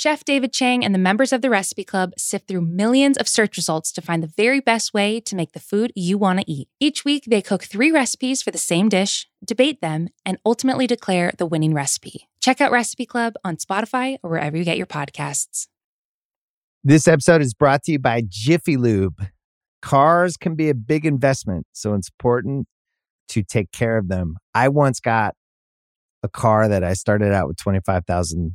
Chef David Chang and the members of the Recipe Club sift through millions of search results to find the very best way to make the food you want to eat. Each week, they cook 3 recipes for the same dish, debate them, and ultimately declare the winning recipe. Check out Recipe Club on Spotify or wherever you get your podcasts. This episode is brought to you by Jiffy Lube. Cars can be a big investment, so it's important to take care of them. I once got a car that I started out with 25,000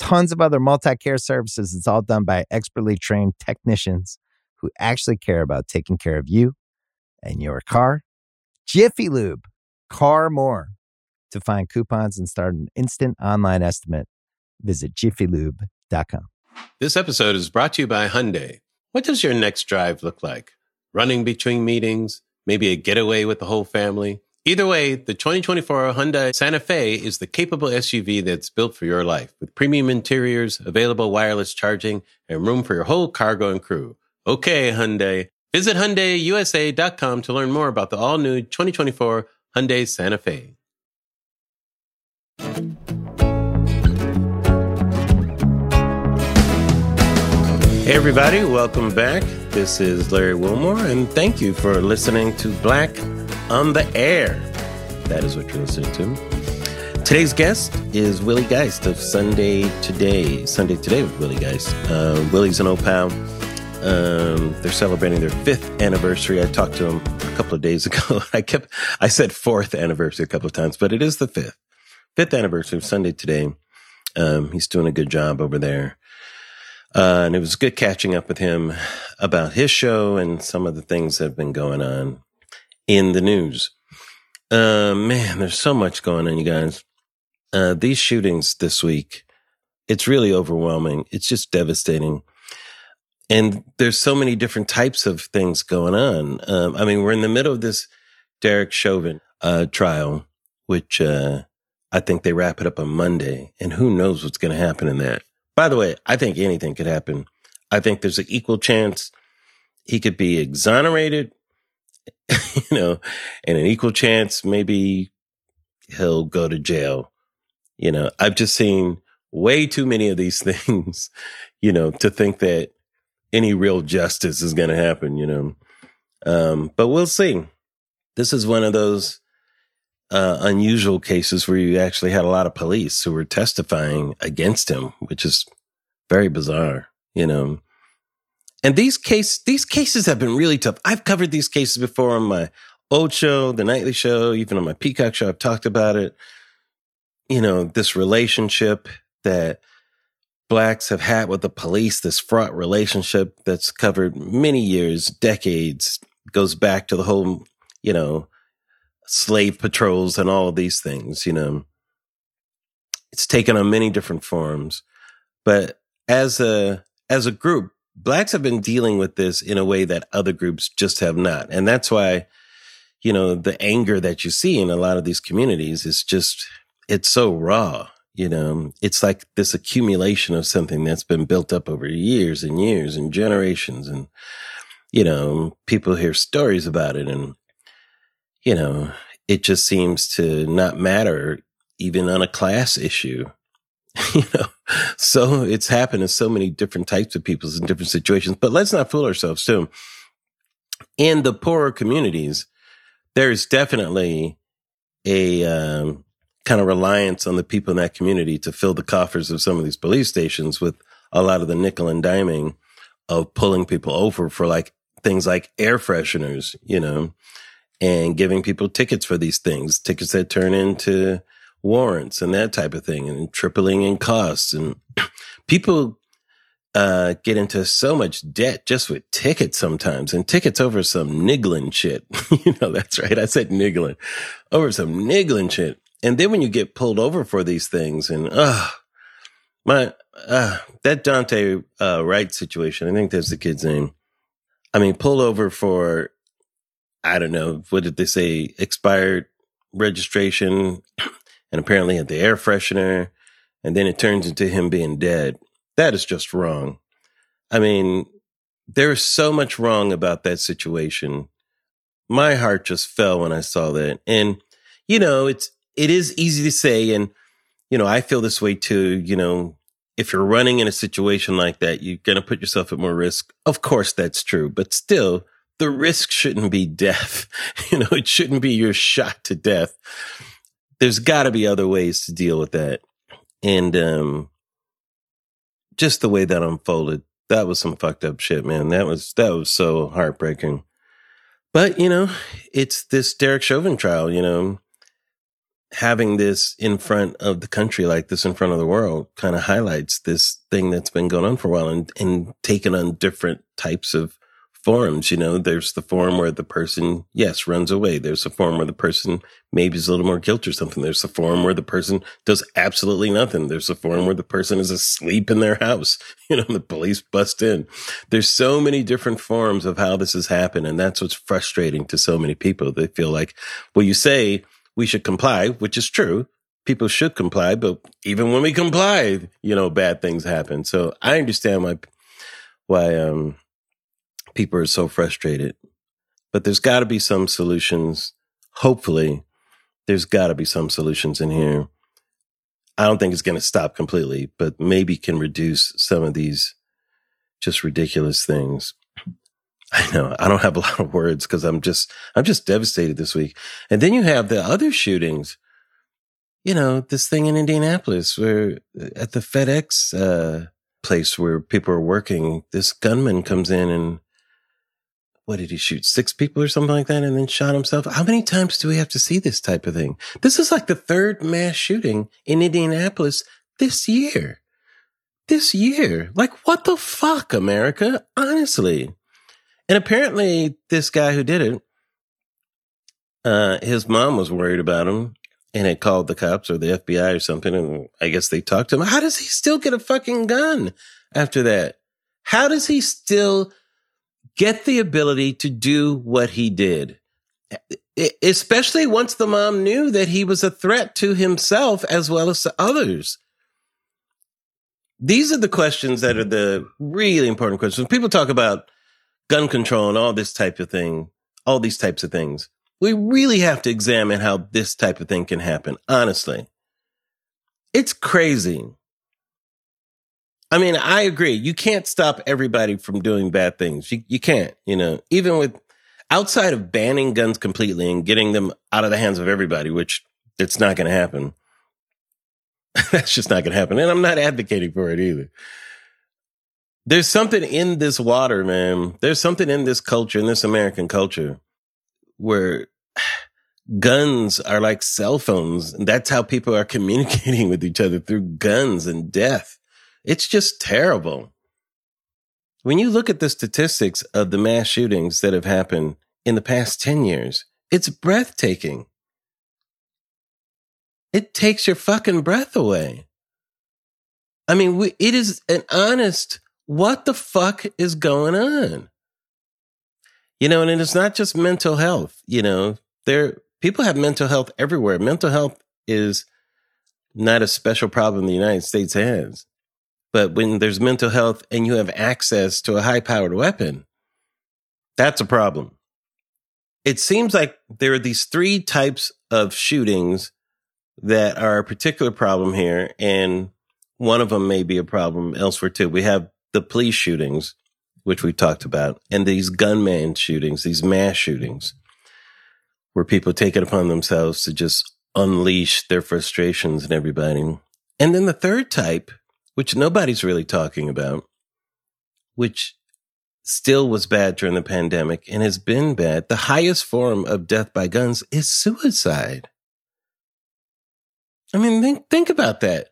tons of other multi-care services. It's all done by expertly trained technicians who actually care about taking care of you and your car. Jiffy Lube, car more. To find coupons and start an instant online estimate, visit jiffylube.com. This episode is brought to you by Hyundai. What does your next drive look like? Running between meetings? Maybe a getaway with the whole family? Either way, the 2024 Hyundai Santa Fe is the capable SUV that's built for your life. With premium interiors, available wireless charging, and room for your whole cargo and crew. Okay, Hyundai. Visit HyundaiUSA.com to learn more about the all-new 2024 Hyundai Santa Fe. Hey, everybody. Welcome back. This is Larry Wilmore, and thank you for listening to Black on the Air. That is what you're listening to. Today's guest is Willie Geist of Sunday Today. Sunday Today with Willie Geist. Willie's an old pal. They're celebrating their 5th anniversary. I talked to him a couple of days ago. I said 4th anniversary a couple of times, but it is the 5th. 5th anniversary of Sunday Today. He's doing a good job over there. And it was good catching up with him about his show and some of the things that have been going on in the news. Man, there's so much going on, you guys. These shootings this week, it's really overwhelming. It's just devastating. And there's so many different types of things going on. I mean, we're in the middle of this Derek Chauvin trial, which I think they wrap it up on Monday. And who knows what's going to happen in that. By the way, I think anything could happen. I think there's an equal chance he could be exonerated. You know, and an equal chance, maybe he'll go to jail. You know, I've just seen way too many of these things, you know, to think that any real justice is going to happen, you know. But we'll see. This is one of those unusual cases where you actually had a lot of police who were testifying against him, which is very bizarre, you know. And these cases have been really tough. I've covered these cases before on my old show, The Nightly Show, even on my Peacock show. I've talked about it. You know, this relationship that blacks have had with the police, this fraught relationship that's covered many years, decades, goes back to the whole, you know, slave patrols and all of these things, you know. It's taken on many different forms. But as a group, blacks have been dealing with this in a way that other groups just have not. And that's why, you know, the anger that you see in a lot of these communities is just, it's so raw, you know. It's like this accumulation of something that's been built up over years and years and generations. And, you know, people hear stories about it and, you know, it just seems to not matter even on a class issue. You know, so it's happened in so many different types of people in different situations. But let's not fool ourselves too. In the poorer communities, there is definitely a kind of reliance on the people in that community to fill the coffers of some of these police stations with a lot of the nickel and diming of pulling people over for like things like air fresheners, you know, and giving people tickets for these things, tickets that turn into warrants and that type of thing, and tripling in costs, and people get into so much debt just with tickets sometimes, and tickets over some niggling shit. You know, that's right. I said niggling over some niggling shit. And then when you get pulled over for these things, and that Dante Wright situation, I think that's the kid's name. I mean, pull over for, I don't know, what did they say? Expired registration, and apparently at the air freshener, and then it turns into him being dead. That is just wrong. I mean, there is so much wrong about that situation. My heart just fell when I saw that. And, you know, it is easy to say, and, you know, I feel this way too, you know, if you're running in a situation like that, you're going to put yourself at more risk. Of course, that's true. But still, the risk shouldn't be death. You know, it shouldn't be you're shot to death. There's got to be other ways to deal with that. And just the way that unfolded, that was some fucked up shit, man. That was so heartbreaking. But, you know, it's this Derek Chauvin trial, you know. Having this in front of the country like this, in front of the world, kind of highlights this thing that's been going on for a while and taken on different types of forums. You know, there's the forum where the person, yes, runs away. There's a forum where the person maybe is a little more guilty or something. There's a forum where the person does absolutely nothing. There's a forum where the person is asleep in their house. You know, the police bust in. There's so many different forums of how this has happened. And that's what's frustrating to so many people. They feel like, well, you say, we should comply, which is true. People should comply, but even when we comply, you know, bad things happen. So I understand why people are so frustrated. But there's got to be some solutions. Hopefully, there's got to be some solutions in here. I don't think it's going to stop completely, but maybe can reduce some of these just ridiculous things. I know I don't have a lot of words because I'm just devastated this week. And then you have the other shootings, you know, this thing in Indianapolis where at the FedEx place where people are working, this gunman comes in and what did he shoot? 6 people or something like that and then shot himself. How many times do we have to see this type of thing? This is like the 3rd mass shooting in Indianapolis this year. Like, what the fuck, America? Honestly. And apparently this guy who did it, his mom was worried about him and had called the cops or the FBI or something. And I guess they talked to him. How does he still get a fucking gun after that? How does he still get the ability to do what he did? Especially once the mom knew that he was a threat to himself as well as to others. These are the questions that are the really important questions. When people talk about gun control and all this type of thing, all these types of things, we really have to examine how this type of thing can happen. Honestly, it's crazy. I mean, I agree. You can't stop everybody from doing bad things. You can't, you know, even with outside of banning guns completely and getting them out of the hands of everybody, which it's not going to happen. That's just not going to happen. And I'm not advocating for it either. There's something in this water, man. There's something in this culture, in this American culture, where guns are like cell phones. And that's how people are communicating with each other, through guns and death. It's just terrible. When you look at the statistics of the mass shootings that have happened in the past 10 years, it's breathtaking. It takes your fucking breath away. I mean, it is an honest... what the fuck is going on? You know, and it's not just mental health. You know, people have mental health everywhere. Mental health is not a special problem the United States has. But when there's mental health and you have access to a high-powered weapon, that's a problem. It seems like there are these 3 types of shootings that are a particular problem here, and one of them may be a problem elsewhere, too. We have the police shootings, which we talked about, and these gunman shootings, these mass shootings, where people take it upon themselves to just unleash their frustrations on everybody. And then the 3rd type, which nobody's really talking about, which still was bad during the pandemic and has been bad, the highest form of death by guns is suicide. I mean, think about that.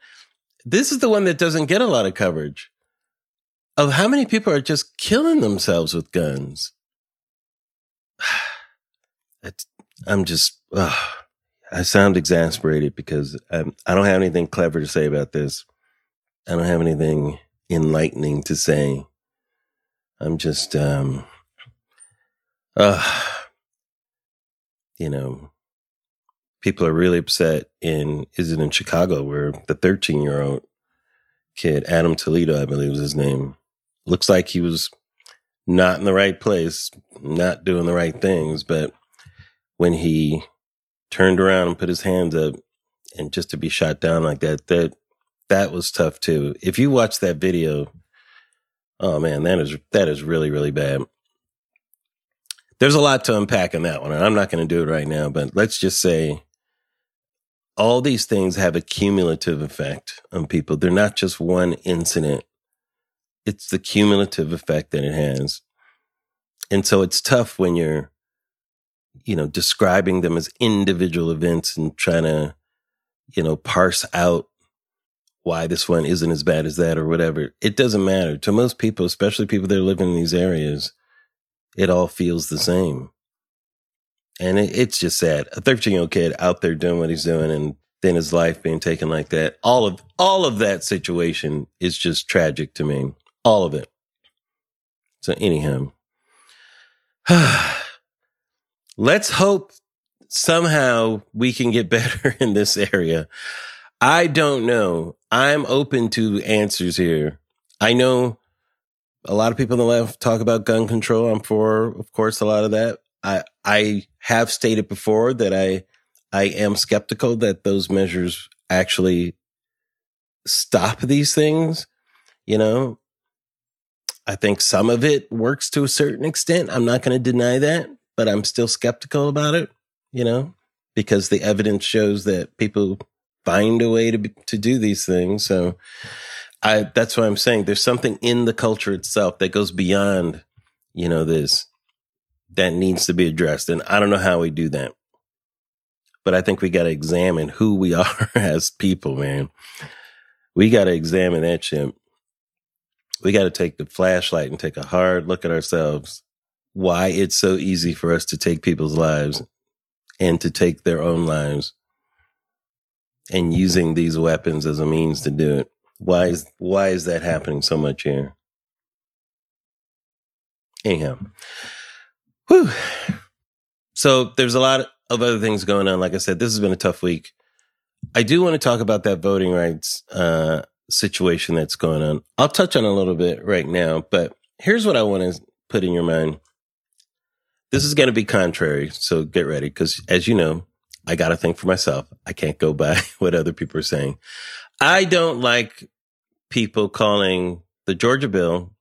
This is the one that doesn't get a lot of coverage. Of how many people are just killing themselves with guns. I sound exasperated because I don't have anything clever to say about this. I don't have anything enlightening to say. I'm just You know, people are really upset in Chicago, where the 13-year-old kid, Adam Toledo, I believe was his name, looks like he was not in the right place, not doing the right things. But when he turned around and put his hands up, and just to be shot down like that, that was tough too. If you watch that video, oh man, that is really, really bad. There's a lot to unpack in that one, and I'm not going to do it right now, but let's just say all these things have a cumulative effect on people. They're not just one incident. It's the cumulative effect that it has. And so it's tough when you're, you know, describing them as individual events and trying to, you know, parse out why this one isn't as bad as that or whatever. It doesn't matter. To most people, especially people that are living in these areas, it all feels the same. And it's just sad. A 13-year-old kid out there doing what he's doing, and then his life being taken like that. All of that situation is just tragic to me. All of it. So anyhow, let's hope somehow we can get better in this area. I don't know. I'm open to answers here. I know a lot of people on the left talk about gun control. I'm for, of course, a lot of that. I have stated before that I am skeptical that those measures actually stop these things. You know, I think some of it works to a certain extent. I'm not going to deny that, but I'm still skeptical about it, you know, because the evidence shows that people find a way to do these things. So that's why I'm saying there's something in the culture itself that goes beyond, you know, this that needs to be addressed. And I don't know how we do that. But I think we got to examine who we are as people, man. We got to examine that shit. We got to take the flashlight and take a hard look at ourselves. Why it's so easy for us to take people's lives and to take their own lives and using these weapons as a means to do it. Why is that happening so much here? Anyhow. Whew. So there's a lot of other things going on. Like I said, this has been a tough week. I do want to talk about that voting rights situation that's going on. I'll touch on a little bit right now, but here's what I want to put in your mind. This is going to be contrary, so get ready, because as you know, I got to think for myself. I can't go by what other people are saying. I don't like people calling the Georgia bill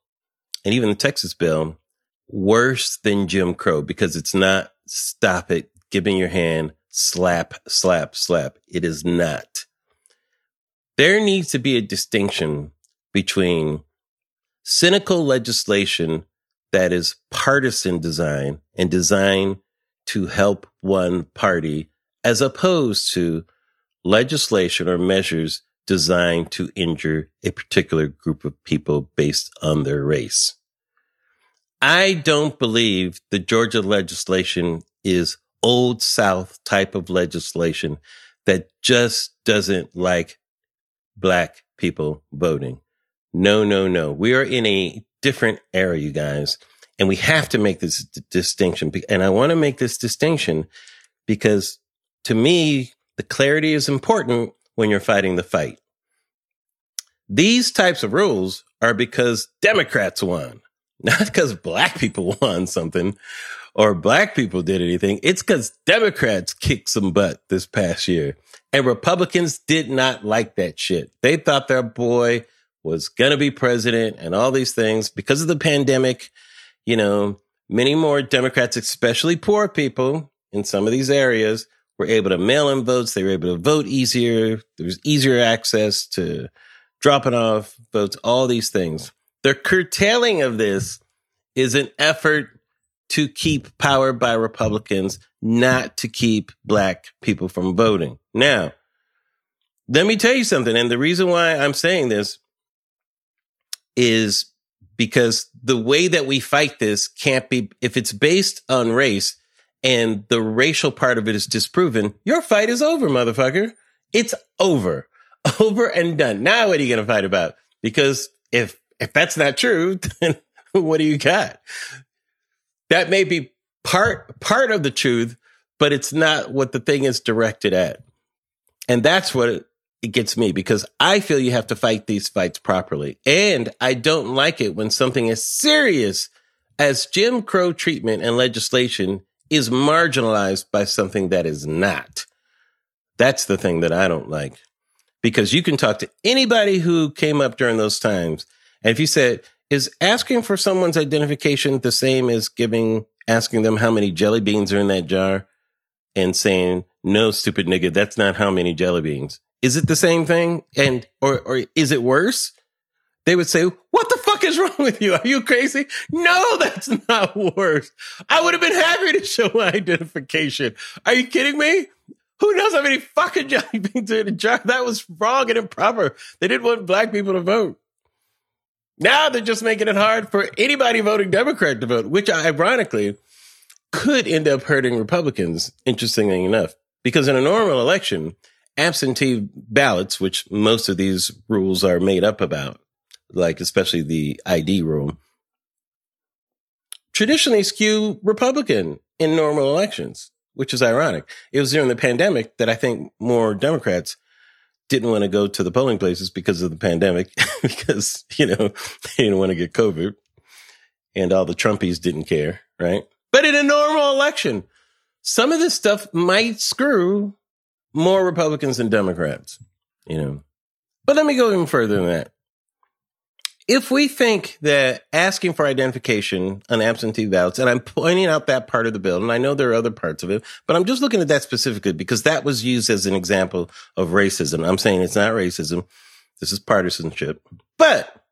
and even the Texas bill worse than Jim Crow, because it's not stop it. Give me your hand, slap, slap, slap. It is not. There needs to be a distinction between cynical legislation that is partisan design and designed to help one party, as opposed to legislation or measures designed to injure a particular group of people based on their race. I don't believe the Georgia legislation is Old South type of legislation that just doesn't like black people voting. No, no, no. We are in a different era, you guys, and we have to make this distinction. And I want to make this distinction because, to me, the clarity is important when you're fighting the fight. These types of rules are because Democrats won, not because black people won something or black people did anything. It's because Democrats kicked some butt this past year. And Republicans did not like that shit. They thought their boy was going to be president and all these things. Because of the pandemic, you know, many more Democrats, especially poor people in some of these areas, were able to mail in votes. They were able to vote easier. There was easier access to dropping off votes, all these things. The curtailing of this is an effort to keep power by Republicans, not to keep black people from voting. Now, let me tell you something. And the reason why I'm saying this is because the way that we fight this can't be, if it's based on race and the racial part of it is disproven, your fight is over, motherfucker. It's over. Over and done. Now what are you going to fight about? Because if that's not true, then what do you got? That may be part of the truth, but it's not what the thing is directed at. And that's what it gets me, because I feel you have to fight these fights properly. And I don't like it when something as serious as Jim Crow treatment and legislation is marginalized by something that is not. That's the thing that I don't like, because you can talk to anybody who came up during those times. And if you said, is asking for someone's identification the same as asking them how many jelly beans are in that jar and saying, no, stupid nigga, that's not how many jelly beans. Is it the same thing? And or is it worse? They would say, what the fuck is wrong with you? Are you crazy? No, that's not worse. I would have been happy to show my identification. Are you kidding me? Who knows how many fucking jelly beans are in a jar? That was wrong and improper. They didn't want black people to vote. Now they're just making it hard for anybody voting Democrat to vote, which ironically could end up hurting Republicans, interestingly enough, because in a normal election, absentee ballots, which most of these rules are made up about, like especially the ID rule, traditionally skew Republican in normal elections, which is ironic. It was during the pandemic that I think more Democrats didn't want to go to the polling places because of the pandemic, because, you know, they didn't want to get COVID and all the Trumpies didn't care, right? But in a normal election, some of this stuff might screw more Republicans than Democrats, you know. But let me go even further than that. If we think that asking for identification on absentee ballots, and I'm pointing out that part of the bill, and I know there are other parts of it, but I'm just looking at that specifically because that was used as an example of racism. I'm saying it's not racism. This is partisanship. But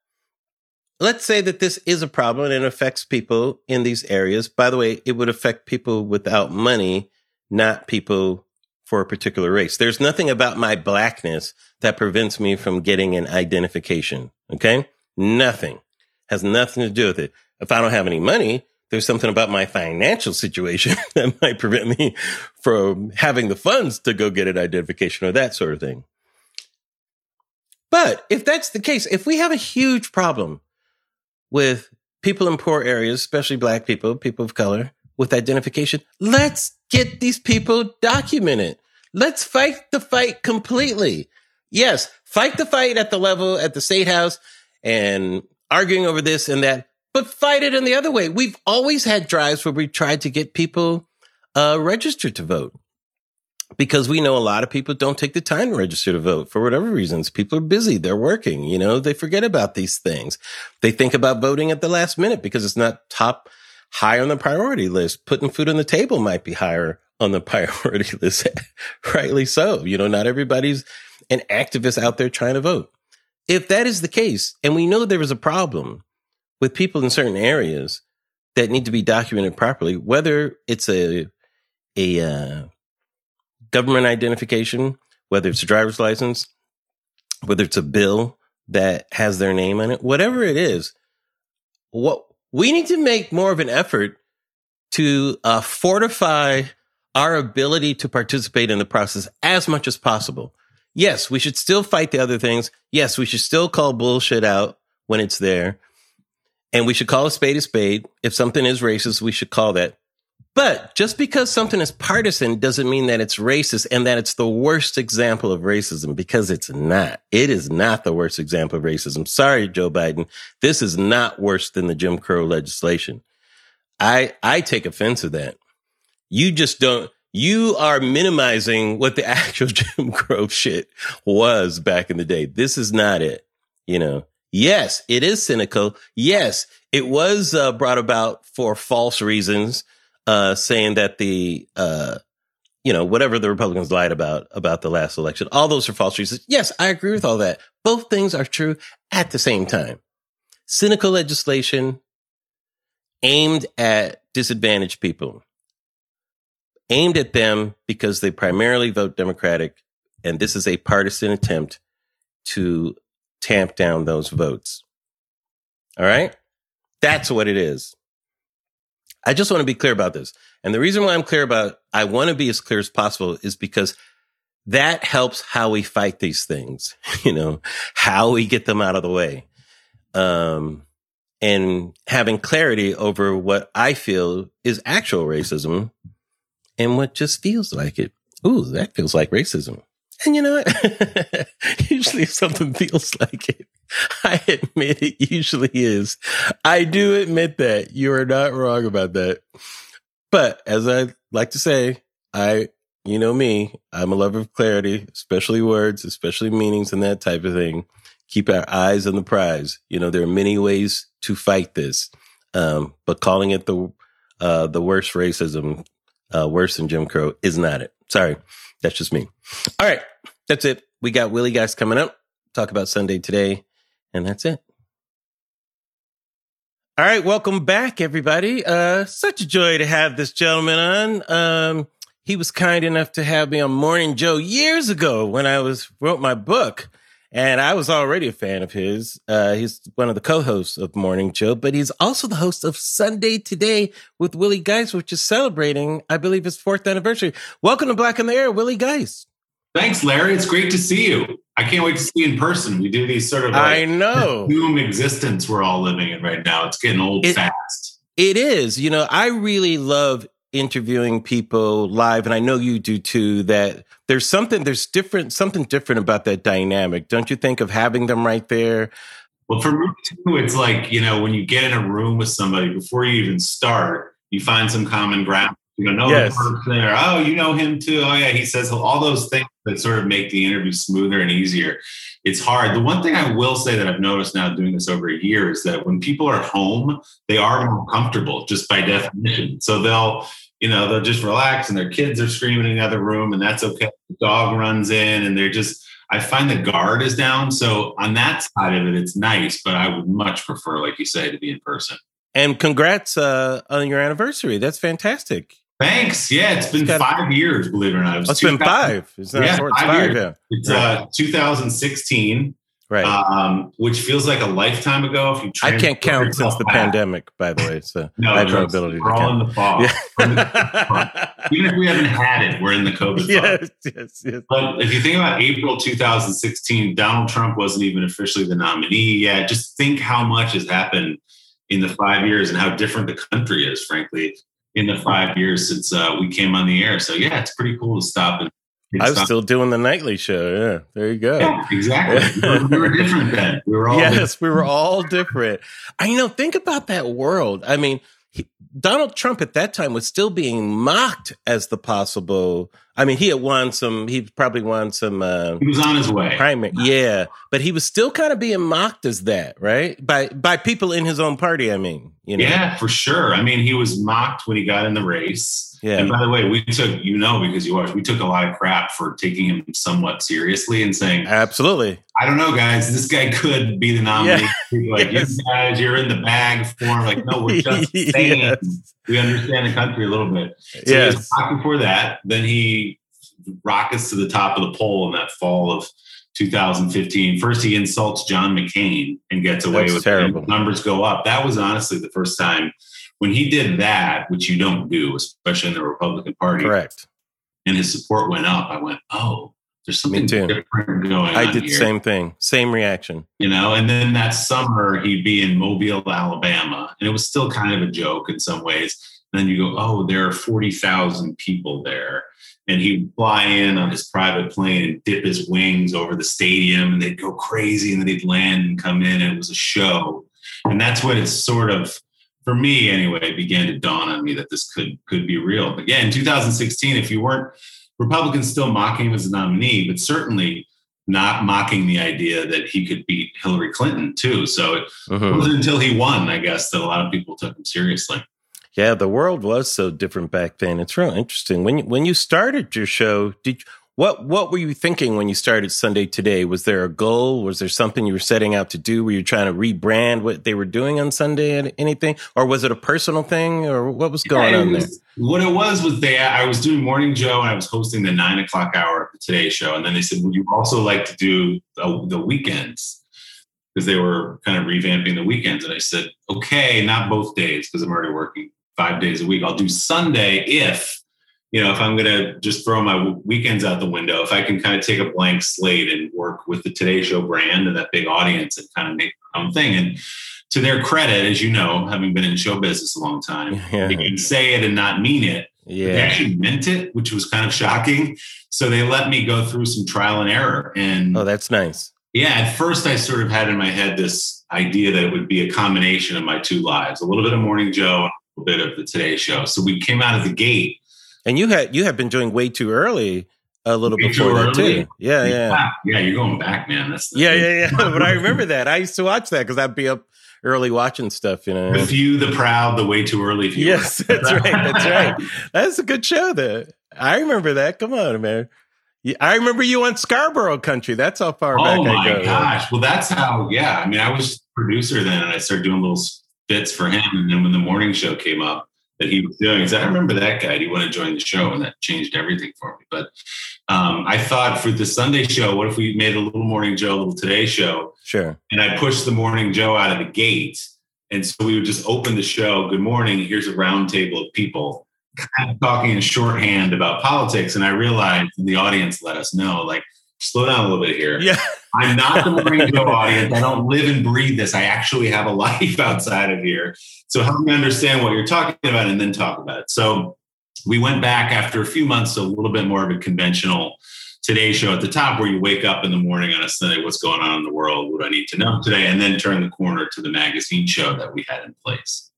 let's say that this is a problem and it affects people in these areas. By the way, it would affect people without money, not people for a particular race. There's nothing about my blackness that prevents me from getting an identification, okay? Nothing. Has nothing to do with it. If I don't have any money, there's something about my financial situation that might prevent me from having the funds to go get an identification or that sort of thing. But if that's the case, if we have a huge problem with people in poor areas, especially black people, people of color, with identification, let's get these people documented. Let's fight the fight completely. Yes, fight the fight at the level, at the State House, and arguing over this and that, but fight it in the other way. We've always had drives where we tried to get people registered to vote because we know a lot of people don't take the time to register to vote for whatever reasons. People are busy. They're working. You know, they forget about these things. They think about voting at the last minute because it's not high on the priority list. Putting food on the table might be higher on the priority list. Rightly so. You know, not everybody's an activist out there trying to vote. If that is the case, and we know there is a problem with people in certain areas that need to be documented properly, whether it's a government identification, whether it's a driver's license, whether it's a bill that has their name on it, whatever it is, what we need to make more of an effort to fortify our ability to participate in the process as much as possible. Yes, we should still fight the other things. Yes, we should still call bullshit out when it's there. And we should call a spade a spade. If something is racist, we should call that. But just because something is partisan doesn't mean that it's racist and that it's the worst example of racism, because it's not. It is not the worst example of racism. Sorry, Joe Biden. This is not worse than the Jim Crow legislation. I take offense to that. You just don't. You are minimizing what the actual Jim Crow shit was back in the day. This is not it, you know. Yes, it is cynical. Yes, it was brought about for false reasons, saying that the, you know, whatever the Republicans lied about the last election, all those are false reasons. Yes, I agree with all that. Both things are true at the same time. Cynical legislation aimed at disadvantaged people. Aimed at them because they primarily vote Democratic, and this is a partisan attempt to tamp down those votes. All right? That's what it is. I just want to be clear about this. And the reason why I'm clear about, I want to be as clear as possible, is because that helps how we fight these things, you know, how we get them out of the way. and having clarity over what I feel is actual racism and what just feels like it. Ooh, that feels like racism. And you know what? Usually if something feels like it, I admit it usually is. I do admit that. You are not wrong about that. But as I like to say, you know me, I'm a lover of clarity, especially words, especially meanings and that type of thing. Keep our eyes on the prize. You know, there are many ways to fight this, but calling it the worst racism, worse than Jim Crow, is not it. Sorry, that's just me. All right, that's it. We got Willie Geist coming up. Talk about Sunday Today, and that's it. All right, welcome back, everybody. Such a joy to have this gentleman on. He was kind enough to have me on Morning Joe years ago when I wrote my book. And I was already a fan of his. He's one of the co-hosts of Morning Joe, but he's also the host of Sunday Today with Willie Geist, which is celebrating, I believe, his 4th anniversary. Welcome to Black on the Air, Willie Geist. Thanks, Larry. It's great to see you. I can't wait to see you in person. We do these sort of Zoom existence we're all living in right now. It's getting old fast. It is. You know, I really love interviewing people live, and I know you do too, that there's something different about that dynamic, don't you think, of having them right there? Well, for me too, it's like, you know, when you get in a room with somebody, before you even start, you find some common ground. You know the person, or you know him too. Oh yeah, he says all those things that sort of make the interview smoother and easier. It's hard. The one thing I will say that I've noticed now doing this over a year is that when people are home, they are more comfortable just by definition. So they'll just relax, and their kids are screaming in the other room, and that's okay. The dog runs in, and they're just. I find the guard is down. So on that side of it, it's nice, but I would much prefer, like you say, to be in person. And congrats on your anniversary. That's fantastic. Thanks. Yeah, it's been 5 years, believe it or not. It's been five. It's not short. It's 5 years. Yeah. It's 2016, right? Which feels like a lifetime ago. If you I can't count since the pandemic, by the way. So no, I have no ability to count. We're all in the fog. Yeah. Even if we haven't had it, we're in the COVID fog. Yes. But if you think about April 2016, Donald Trump wasn't even officially the nominee yet. Just think how much has happened in the 5 years and how different the country is, frankly, in the 5 years since we came on the air. So, yeah, it's pretty cool to stop. I was still doing the Nightly Show. Yeah, there you go. Yeah, exactly. we were different then. We were all different. I know. Think about that world. I mean, Donald Trump at that time was still being mocked as the possible. I mean, he probably won some. He was on his way. Primary. Yeah. But he was still kind of being mocked as that, right? By people in his own party, I mean. You know? Yeah, for sure. I mean, he was mocked when he got in the race. Yeah. And by the way, we took, because you watched, we took a lot of crap for taking him somewhat seriously and saying, absolutely. I don't know, guys, this guy could be the nominee. Yeah. Like, you guys, you're in the bag for him. Like, no, we're just saying we understand the country a little bit. So he was mocked before that. Then he rockets to the top of the poll in that fall of 2015. First, he insults John McCain and gets away with it. Numbers go up. That was honestly the first time when he did that, which you don't do, especially in the Republican Party. Correct. And his support went up. I went, oh, there's something different going on. I did the same thing. Same reaction. You know, and then that summer he'd be in Mobile, Alabama. And it was still kind of a joke in some ways. And then you go, oh, there are 40,000 people there. And he'd fly in on his private plane and dip his wings over the stadium, and they'd go crazy, and then he'd land and come in, and it was a show. And that's what it sort of, for me anyway, began to dawn on me that this could be real. But yeah, in 2016, if you weren't, Republicans still mocking him as a nominee, but certainly not mocking the idea that he could beat Hillary Clinton too. So it wasn't until he won, I guess, that a lot of people took him seriously. Yeah, the world was so different back then. It's real interesting. When you started your show, what were you thinking when you started Sunday Today? Was there a goal? Was there something you were setting out to do? Were you trying to rebrand what they were doing on Sunday and anything? Or was it a personal thing? Or what was going on there? What it was I was doing Morning Joe, and I was hosting the 9 o'clock hour of the Today Show. And then they said, would you also like to do the weekends? Because they were kind of revamping the weekends. And I said, okay, not both days, because I'm already working 5 days a week. I'll do Sunday if I'm going to just throw my weekends out the window, if I can kind of take a blank slate and work with the Today Show brand and that big audience and kind of make my own thing. And to their credit, as you know, having been in show business a long time, they can say it and not mean it. They actually meant it, which was kind of shocking. So they let me go through some trial and error. And oh, that's nice. Yeah. At first, I sort of had in my head this idea that it would be a combination of my two lives, a little bit of Morning Joe, a little bit of the Today Show. So we came out of the gate. And you have been doing Way Too Early a little before that too. Yeah, you're going back, man. That's But I remember that. I used to watch that because I'd be up early watching stuff, you know. The Few, the Proud, the Way Too Early Few. Yes, that's right. That's right. That's a good show, though. I remember that. Come on, man. I remember you on Scarborough Country. That's how far back I go. Oh, my gosh. Well, that's how, I mean, I was a producer then, and I started doing little bits for him. And then when the morning show came up that he was doing, I remember that guy. Do you want to join the show? And that changed everything for me. But I thought for the Sunday show, what if we made a little Morning Joe, a little Today Show? Sure. And I pushed the Morning Joe out of the gate. And so we would just open the show. Good morning. Here's a round table of people kind of talking in shorthand about politics. And I realized, and the audience let us know, like, slow down a little bit here. Yeah. I'm not the Morning Joe audience. I don't live and breathe this. I actually have a life outside of here. So help me understand what you're talking about and then talk about it. So we went back after a few months to a little bit more of a conventional Today Show at the top, where you wake up in the morning on a Sunday, what's going on in the world? What do I need to know today? And then turn the corner to the magazine show that we had in place.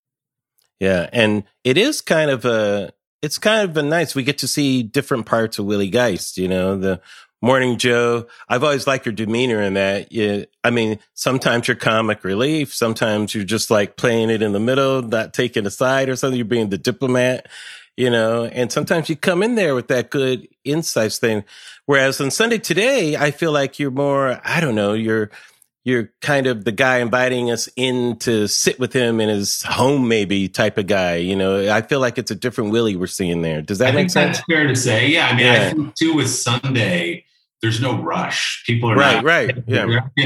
Yeah, and it is kind of been nice. We get to see different parts of Willie Geist, you know, the Morning Joe. I've always liked your demeanor in that. You, I mean, sometimes you're comic relief. Sometimes you're just like playing it in the middle, not taking a side or something. You're being the diplomat, you know, and sometimes you come in there with that good insights thing. Whereas on Sunday Today, I feel like you're more, I don't know, you're kind of the guy inviting us in to sit with him in his home, maybe, type of guy. You know, I feel like it's a different Willie we're seeing there. Does that make sense? That's fair to say. Yeah. I mean, I think too with Sunday, there's no rush. People are not getting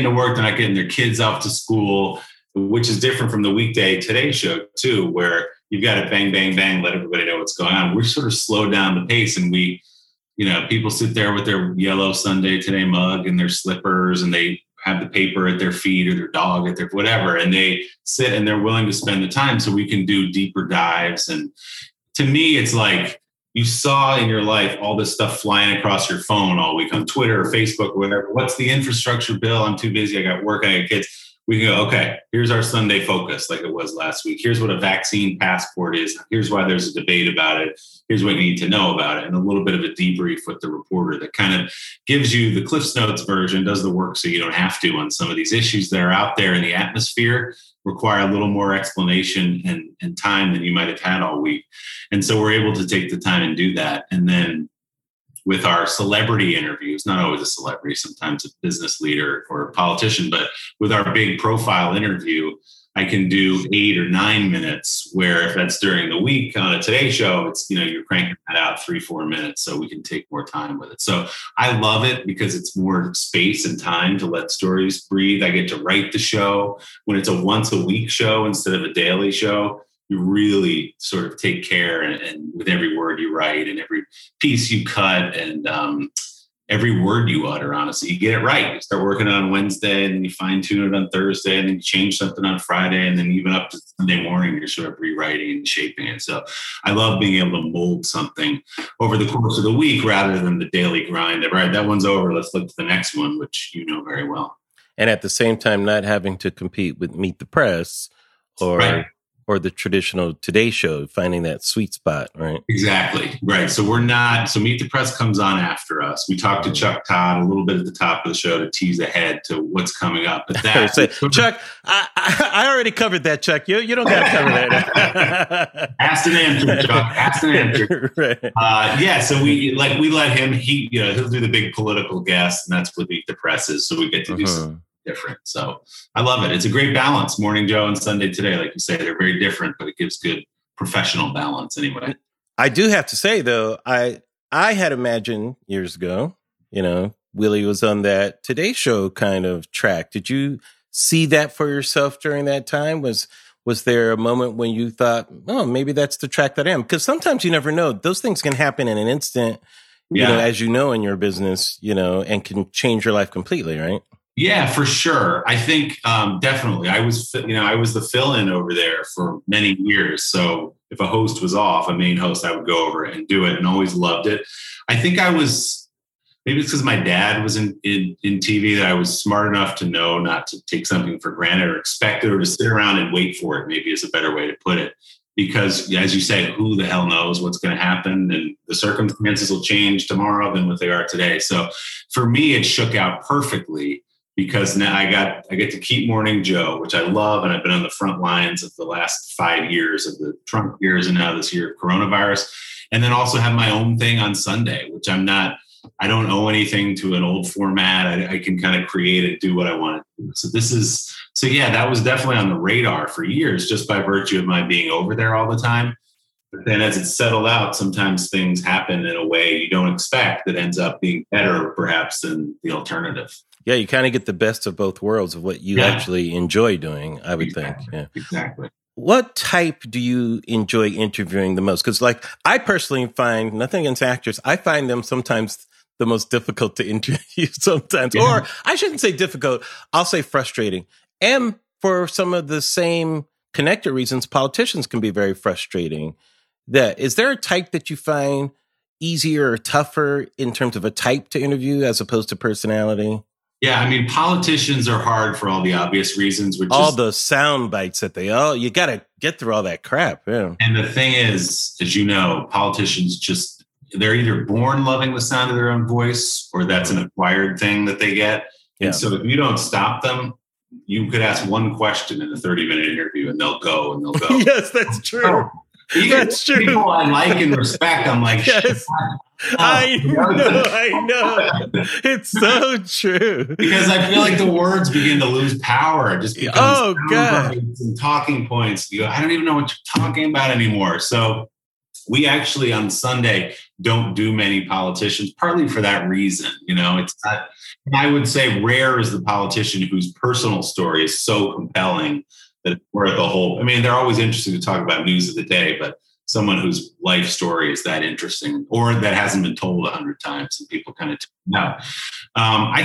to work. They're not getting their kids off to school, which is different from the weekday Today Show too, where you've got to bang, bang, bang, let everybody know what's going on. We're sort of slowed down the pace, and we, you know, people sit there with their yellow Sunday Today mug and their slippers, and they have the paper at their feet or their dog at their whatever, and they sit and they're willing to spend the time so we can do deeper dives. And to me, it's like you saw in your life all this stuff flying across your phone all week on Twitter or Facebook or whatever. What's the infrastructure bill? I'm too busy. I got work. I got kids. We can go, okay, here's our Sunday focus like it was last week. Here's what a vaccine passport is. Here's why there's a debate about it. Here's what you need to know about it. And a little bit of a debrief with the reporter that kind of gives you the Cliff's Notes version, does the work so you don't have to on some of these issues that are out there in the atmosphere, require a little more explanation and time than you might have had all week. And so we're able to take the time and do that. And then with our celebrity interviews, not always a celebrity, sometimes a business leader or a politician, but with our big profile interview, I can do 8 or 9 minutes where if that's during the week on a Today Show, it's, you know, you're cranking that out 3-4 minutes so we can take more time with it. So I love it because it's more space and time to let stories breathe. I get to write the show. When it's a once a week show instead of a daily show, you really sort of take care, and with every word you write and every piece you cut and every word you utter, honestly, you get it right. You start working on Wednesday and then you fine tune it on Thursday and then you change something on Friday. And then even up to Sunday morning, you're sort of rewriting and shaping it. So I love being able to mold something over the course of the week rather than the daily grind. All right, that one's over. Let's look to the next one, which you know very well. And at the same time, not having to compete with Meet the Press or... Right. Or the traditional Today Show, finding that sweet spot, right? Exactly, right. So we're not, so Meet the Press comes on after us. We talked to Chuck Todd a little bit at the top of the show to tease ahead to what's coming up. But that, so, Chuck, I already covered that, Chuck. You don't got to cover that. Asked and answered, Chuck. Asked and answered. Right. Yeah, so we let him, he'll do the big political guest, and that's what Meet the Press is. So we get to do something different. So I love it. It's a great balance. Morning Joe and Sunday Today, like you say, they're very different, but it gives good professional balance anyway. I do have to say though, I had imagined years ago, you know, Willie was on that Today Show kind of track. Did you see that for yourself during that time? Was there a moment when you thought, oh, maybe that's the track that I am? Because sometimes you never know. Those things can happen in an instant, you know, as you know, in your business, you know, and can change your life completely, right? Yeah, for sure. I think definitely. I was the fill-in over there for many years. So if a host was off, a main host, I would go over and do it, and always loved it. I think I was, maybe it's because my dad was in TV, that I was smart enough to know not to take something for granted or expect it, or to sit around and wait for it. Maybe is a better way to put it. Because as you say, who the hell knows what's going to happen, and the circumstances will change tomorrow than what they are today. So for me, it shook out perfectly. Because now I get to keep Morning Joe, which I love, and I've been on the front lines of the last 5 years of the Trump years and now this year of coronavirus, and then also have my own thing on Sunday, which I don't owe anything to an old format. I can kind of create it, do what I want to do. So yeah, that was definitely on the radar for years, just by virtue of my being over there all the time. But then as it's settled out, sometimes things happen in a way you don't expect that ends up being better, perhaps, than the alternative. Yeah, you kind of get the best of both worlds of what you actually enjoy doing, I would think. Yeah. Exactly. What type do you enjoy interviewing the most? Because, like, I personally find, nothing against actors, I find them sometimes the most difficult to interview sometimes. Yeah. Or I shouldn't say difficult, I'll say frustrating. And for some of the same connected reasons, politicians can be very frustrating. Is there a type that you find easier or tougher in terms of a type to interview as opposed to personality? Yeah, I mean, politicians are hard for all the obvious reasons. Which all the sound bites that you got to get through all that crap. Yeah. And the thing is, as you know, politicians just, they're either born loving the sound of their own voice, or that's an acquired thing that they get. Yeah. And so if you don't stop them, you could ask one question in a 30-minute interview and they'll go. Yes, that's true. Oh. That's true. People I like and respect, I'm like, yes. I know. It's so true. Because I feel like the words begin to lose power. It just becomes and talking points. You go, I don't even know what you're talking about anymore. So we actually on Sunday don't do many politicians, partly for that reason. You know, it's not, I would say rare is the politician whose personal story is so compelling that it's worth the whole. I mean, they're always interesting to talk about news of the day, but someone whose life story is that interesting or that hasn't been told 100 times, and people kind of tune out. I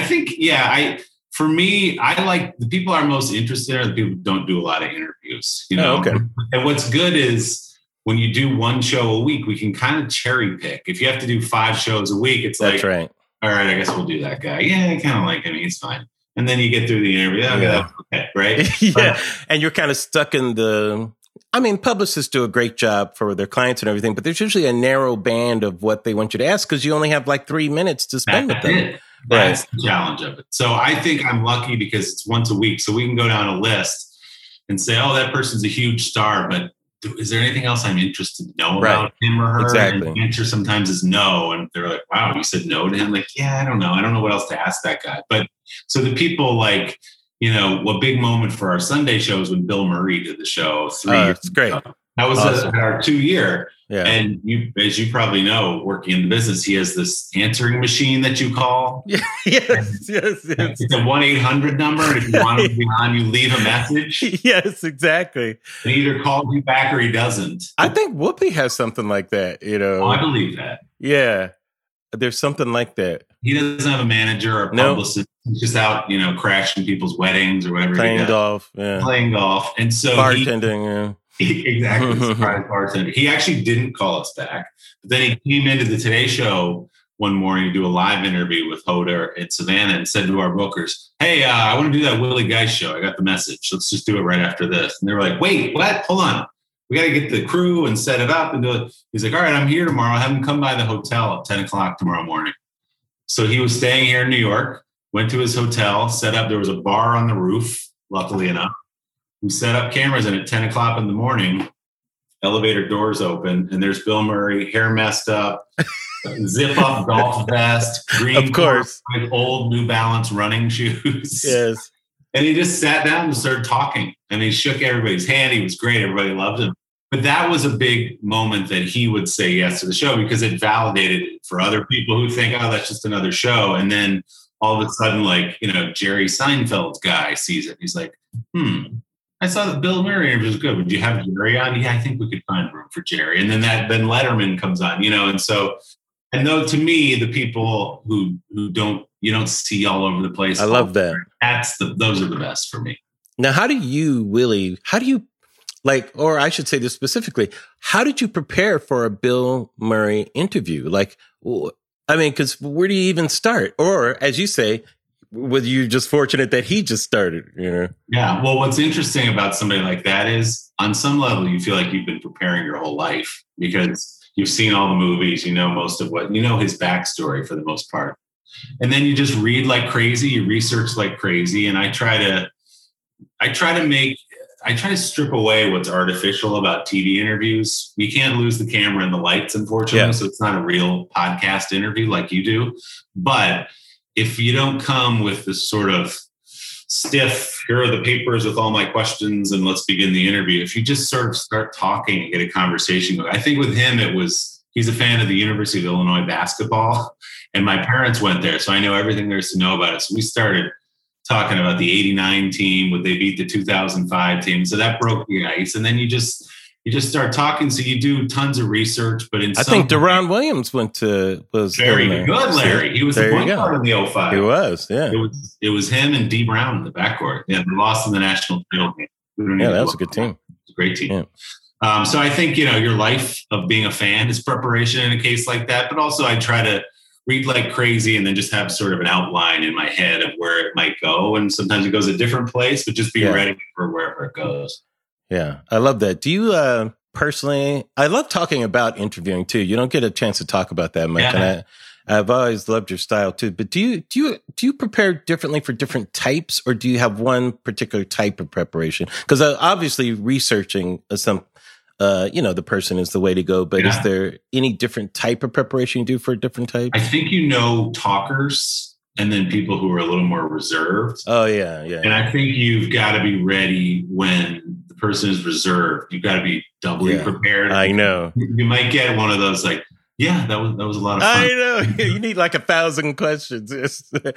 like the people I'm most interested in are the people who don't do a lot of interviews. You know, And what's good is when you do one show a week, we can kind of cherry pick. If you have to do 5 shows a week, it's like, that's right. All right, I guess we'll do that guy. Yeah, I kind of like him. He's fine. And then you get through the interview. Okay, right? Yeah. And you're kind of stuck in publicists do a great job for their clients and everything, but there's usually a narrow band of what they want you to ask because you only have like 3 minutes to spend with them. That's the challenge of it. So I think I'm lucky because it's once a week. So we can go down a list and say, oh, that person's a huge star, but is there anything else I'm interested to know about him or her? Exactly. And the answer sometimes is no. And they're like, wow, you said no to him. Like, yeah, I don't know. I don't know what else to ask that guy. But so the people like, you know, a big moment for our Sunday show is when Bill Murray did the show 3 years ago. Great. That was awesome. Our 2-year. Yeah. And you, as you probably know, working in the business, he has this answering machine that you call. Yes. It's a 1-800 number. And if you want him to be on, you leave a message. Yes, exactly. And he either calls you back or he doesn't. I think Whoopi has something like that, you know. Oh, I believe that. Yeah. There's something like that. He doesn't have a manager or a publicist. He's just out, you know, crashing people's weddings or whatever. Playing golf. And so bartending, Exactly. Surprise bartender. He actually didn't call us back. But then he came into the Today Show one morning to do a live interview with Hoda at Savannah and said to our bookers, hey, I want to do that Willie Geist show. I got the message. Let's just do it right after this. And they were like, wait, what? Hold on. We got to get the crew and set it up and do it. He's like, all right, I'm here tomorrow. Have him come by the hotel at 10 o'clock tomorrow morning. So he was staying here in New York, went to his hotel, set up. There was a bar on the roof, luckily enough. We set up cameras, and at 10 o'clock in the morning, elevator doors open, and there's Bill Murray, hair messed up, zip-up golf vest, green, of course, with old New Balance running shoes. Yes. And he just sat down and started talking, and he shook everybody's hand. He was great. Everybody loved him. But that was a big moment that he would say yes to the show because it validated it for other people who think, oh, that's just another show. And then all of a sudden, like, you know, Jerry Seinfeld guy sees it. He's like, I saw that Bill Murray interview was good. Would you have Jerry on? Yeah, I think we could find room for Jerry. And then Letterman comes on, you know, and so And though to me, the people who don't see all over the place. I love that. Those are the best for me. Now, how do you, Willie, or I should say this specifically, how did you prepare for a Bill Murray interview? Because where do you even start? Or as you say, were you just fortunate that he just started, you know? Yeah. Well, what's interesting about somebody like that is on some level, you feel like you've been preparing your whole life because you've seen all the movies, you know, most of what, you know, his backstory for the most part. And then you just read like crazy, you research like crazy. And I try to strip away what's artificial about TV interviews. You can't lose the camera and the lights, unfortunately. Yeah. So it's not a real podcast interview like you do. But if you don't come with this sort of stiff, here are the papers with all my questions and let's begin the interview. If you just sort of start talking and get a conversation going. I think with him, he's a fan of the University of Illinois basketball and my parents went there. So I know everything there is to know about it. So we started talking about the 89 team, would they beat the 2005 team? So that broke the ice. And then you just start talking. So you do tons of research, but I think Deron Williams was very good, Larry. He was one part of the 05. He was, yeah. It was him and D Brown in the backcourt. Yeah, they lost in the national title game. Yeah, that was a good team. It's a great team. Yeah. So I think, you know, your life of being a fan is preparation in a case like that. But also I try to read like crazy and then just have sort of an outline in my head of where it might go. And sometimes it goes a different place, but just be ready for wherever it goes. Yeah. I love that. Do you personally, I love talking about interviewing too. You don't get a chance to talk about that much. Yeah. And I've always loved your style too, but do you prepare differently for different types or do you have one particular type of preparation? Cause obviously researching some, the person is the way to go, but is there any different type of preparation you do for different types? I think, you know, talkers and then people who are a little more reserved. Oh yeah. Yeah. And I think you've got to be ready when the person is reserved. You've got to be doubly prepared. I know. You might get one of those like, yeah, that was a lot of fun. I know. You need like 1,000 questions. What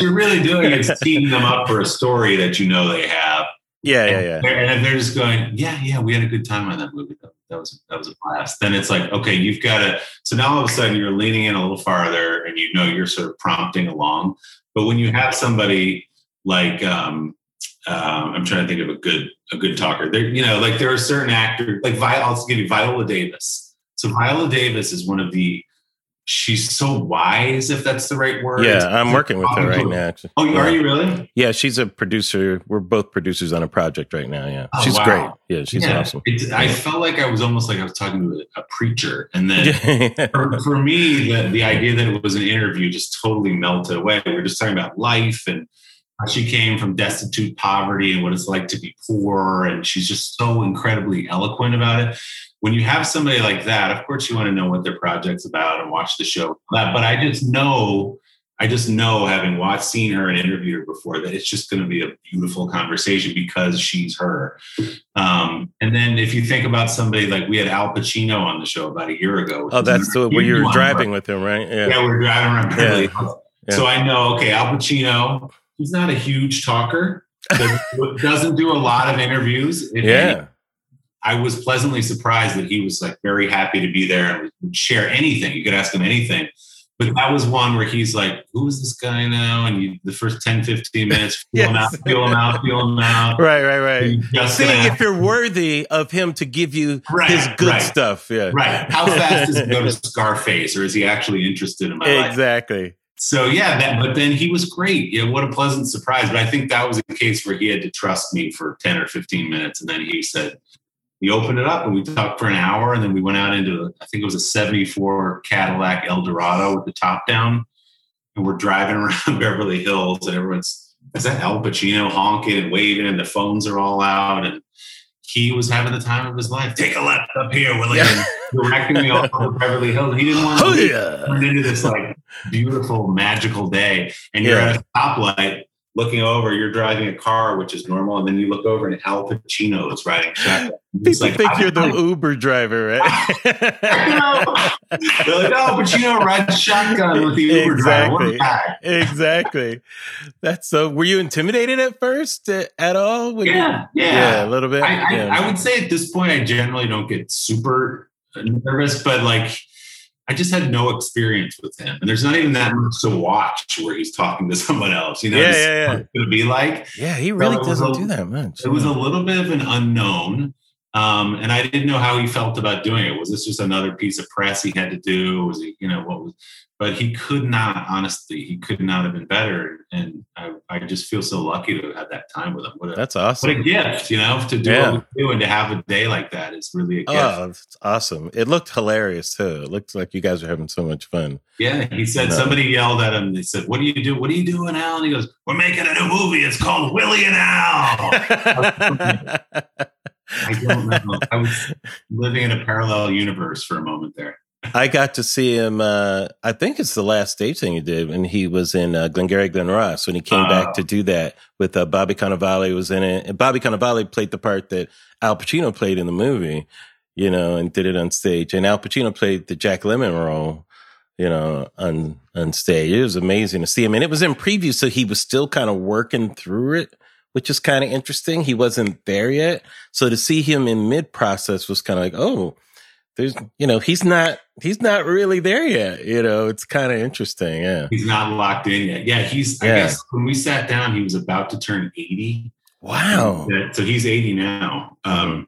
you're really doing is teeing them up for a story that you know they have. Yeah. And if they're just going, yeah, we had a good time on that movie. That was a blast. Then it's like, okay, you've got to. So now all of a sudden you're leaning in a little farther, and you know you're sort of prompting along. But when you have somebody like, I'm trying to think of a good talker. There, you know, like there are certain actors like Viola Davis. So Viola Davis is one of the. She's so wise, if that's the right word. Yeah, I'm working with her right now. Actually. Oh, are you really? Yeah, she's a producer. We're both producers on a project right now. Yeah, oh, she's great. Yeah, she's awesome. I felt like I was almost like I was talking to a preacher. And then for me, the idea that it was an interview just totally melted away. We were just talking about life and how she came from destitute poverty and what it's like to be poor. And she's just so incredibly eloquent about it. When you have somebody like that, of course you want to know what their project's about and watch the show. But I just know having seen her and interviewed her before that it's just going to be a beautiful conversation because she's her. And then if you think about somebody like we had Al Pacino on the show about a year ago. Oh, that's where you were driving with him, right? Yeah, we were driving around Beverly Hills. Yeah. So I know, okay, Al Pacino, he's not a huge talker. Doesn't do a lot of interviews. I was pleasantly surprised that he was like very happy to be there and would share anything. You could ask him anything, but that was one where he's like, who is this guy now? And the first 10, 15 minutes, feel him out. Right. Just see if you're worthy of him to give you his good stuff. Yeah. Right. How fast does he go to Scarface or is he actually interested in my life? Exactly. So yeah, but then he was great. Yeah, what a pleasant surprise. But I think that was a case where he had to trust me for 10 or 15 minutes. And then he said, we opened it up and we talked for an hour and then we went out into, I think it was a 74 Cadillac Eldorado with the top down and we're driving around Beverly Hills and everyone's, is that Al Pacino honking and waving and the phones are all out and he was having the time of his life. Take a left up here, Willie. Yeah. Directing me all over Beverly Hills. He didn't want to turn into this like beautiful, magical day and you're at a stoplight. Looking over, you're driving a car, which is normal, and then you look over and Al Pacino is riding shotgun. People like, think you're the Uber driver, right? They're like, oh, Pacino rides shotgun with the Uber driver. Exactly. That's so. Were you intimidated at first at all? Yeah, a little bit. I would say at this point, I generally don't get super nervous, but like I just had no experience with him. And there's not even that much to watch where he's talking to someone else, you know, what it's going to be like. Yeah, he really doesn't do that much. It was a little bit of an unknown. And I didn't know how he felt about doing it. Was this just another piece of press he had to do? Was he, you know, what was, but he could not, honestly, he could not have been better. And I just feel so lucky to have had that time with him. That's awesome. What a gift, you know, to do what we do and to have a day like that is really a gift. Oh, it's awesome. It looked hilarious too. It looked like you guys were having so much fun. Yeah. He said, somebody yelled at him. They said, "What do you do? What are you doing, Al?" And he goes, "We're making a new movie. It's called Willie and Al." I don't know. I was living in a parallel universe for a moment there. I got to see him. I think it's the last stage thing he did when he was in Glengarry Glen Ross, when he came back to do that with Bobby Cannavale was in it. And Bobby Cannavale played the part that Al Pacino played in the movie, you know, and did it on stage. And Al Pacino played the Jack Lemmon role, you know, on stage. It was amazing to see him. And it was in preview, so he was still kind of working through it, which is kind of interesting. He wasn't there yet. So to see him in mid-process was kind of like, oh, there's, you know, he's not really there yet. You know, it's kind of interesting. Yeah. He's not locked in yet. Yeah. I guess when we sat down, he was about to turn 80. Wow. So he's 80 now. And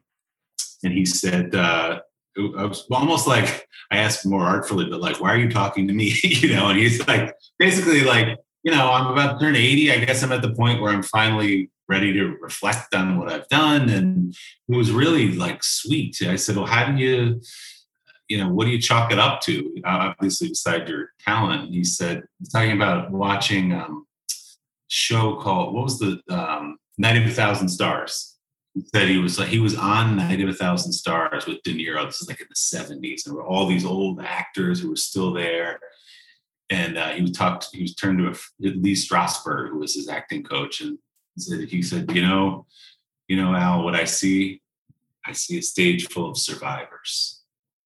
he said, I was almost like, I asked more artfully, but like, why are you talking to me? You know, and he's like, basically like, you know, I'm about to turn 80. I guess I'm at the point where I'm finally ready to reflect on what I've done. And it was really like sweet. I said, well, how do you, you know, what do you chalk it up to? Obviously, beside your talent. And he said, he's talking about watching a show called, what was the Night of a Thousand Stars? He said he was on Night of a Thousand Stars with De Niro. This is like in the 70s. And there were all these old actors who were still there. And he was turned to Lee Strasberg, who was his acting coach. And he said, you know, Al, what I see a stage full of survivors.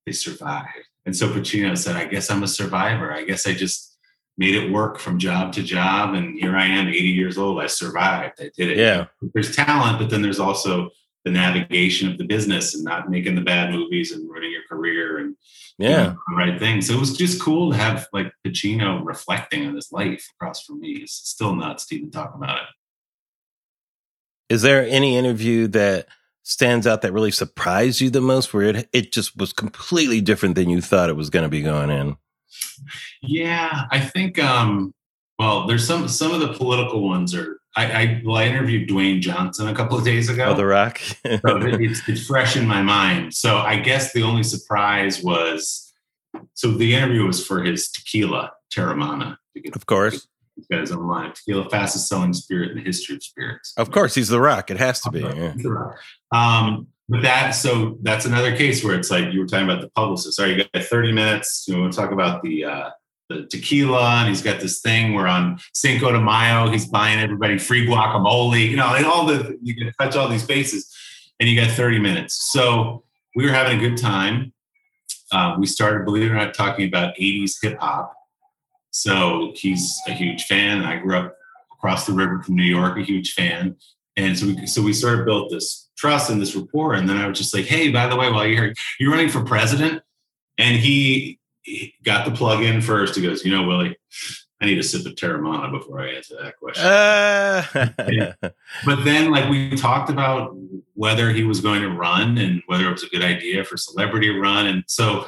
They survive. And so Pacino said, I guess I'm a survivor. I guess I just made it work from job to job. And here I am, 80 years old. I survived. I did it. Yeah. There's talent, but then there's also the navigation of the business and not making the bad movies and ruining your career and doing the right thing. So it was just cool to have like Pacino reflecting on his life across from me. It's still nuts to even talk about it. Is there any interview that stands out that really surprised you the most, where it just was completely different than you thought it was going to be going in? Yeah, I think, well, there's some of the political ones are, I interviewed Dwayne Johnson a couple of days ago. Oh, The Rock. So it's fresh in my mind. So I guess the only surprise was, so the interview was for his tequila, Terramana. Of course. He's got his own line of tequila, fastest selling spirit in the history of spirits. Of course, he's The Rock. It has to be. Yeah. The Rock. But that's another case where it's like you were talking about the publicist. All right, you got 30 minutes. You want to talk about the tequila, and he's got this thing where on Cinco de Mayo he's buying everybody free guacamole, you know, and all the, you can touch all these bases, and you got 30 minutes. So we were having a good time. We started, believe it or not, talking about 80s hip hop. So he's a huge fan. I grew up across the river from New York, a huge fan. And so we sort of built this trust and this rapport. And then I was just like, hey, by the way, while you're here, you're running for president. And he got the plug in first. He goes, you know, Willie, I need a sip of Terramana before I answer that question. Yeah. But then, like, we talked about whether he was going to run and whether it was a good idea for celebrity run. And so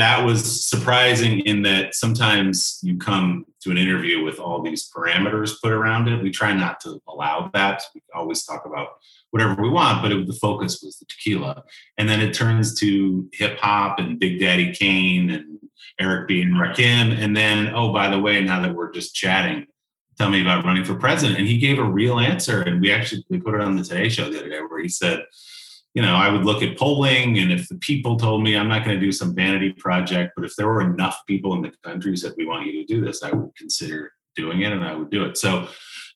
that was surprising in that sometimes you come to an interview with all these parameters put around it. We try not to allow that. We always talk about whatever we want, but the focus was the tequila. And then it turns to hip hop and Big Daddy Kane and Eric B. and Rakim. And then, oh, by the way, now that we're just chatting, tell me about running for president. And he gave a real answer. And we put it on the Today Show the other day where he said, you know, I would look at polling, and if the people told me, I'm not going to do some vanity project, but if there were enough people in the country who said, we want you to do this, I would consider doing it and I would do it. So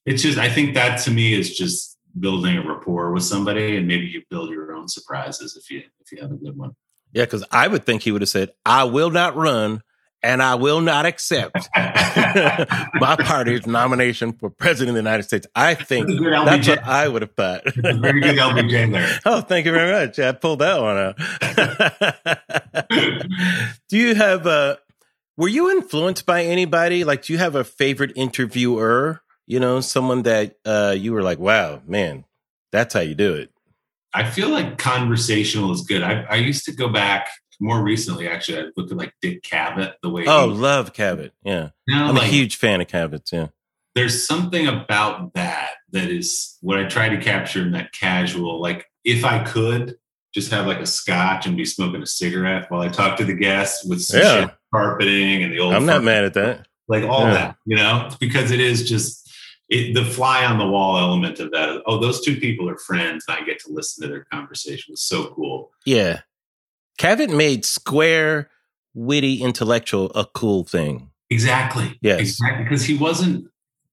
it's just, I think that to me is just building a rapport with somebody, and maybe you build your own surprises if you have a good one. Yeah, because I would think he would have said, I will not run and I will not accept my party's nomination for president of the United States. I think that's what I would have thought. Very good LBJ there. Oh, thank you very much. I pulled that one out. Do you have a, were you influenced by anybody? Like, do you have a favorite interviewer? You know, someone that you were like, wow, man, that's how you do it. I feel like conversational is good. I used to go back more recently, actually. I looked at like Dick Cavett, the way. Oh, love Cavett. Yeah. Now, I'm like, a huge fan of Cavett. Yeah. There's something about that that is what I try to capture in that casual. Like, if I could just have like a scotch and be smoking a cigarette while I talk to the guests with some shit carpeting and the old. I'm not mad at that. Like all that, you know, because it is just. The fly on the wall element of that. Oh, those two people are friends, and I get to listen to their conversation. It's so cool. Yeah. Cavett made square, witty, intellectual a cool thing. Exactly. Yes. Exactly. Because he wasn't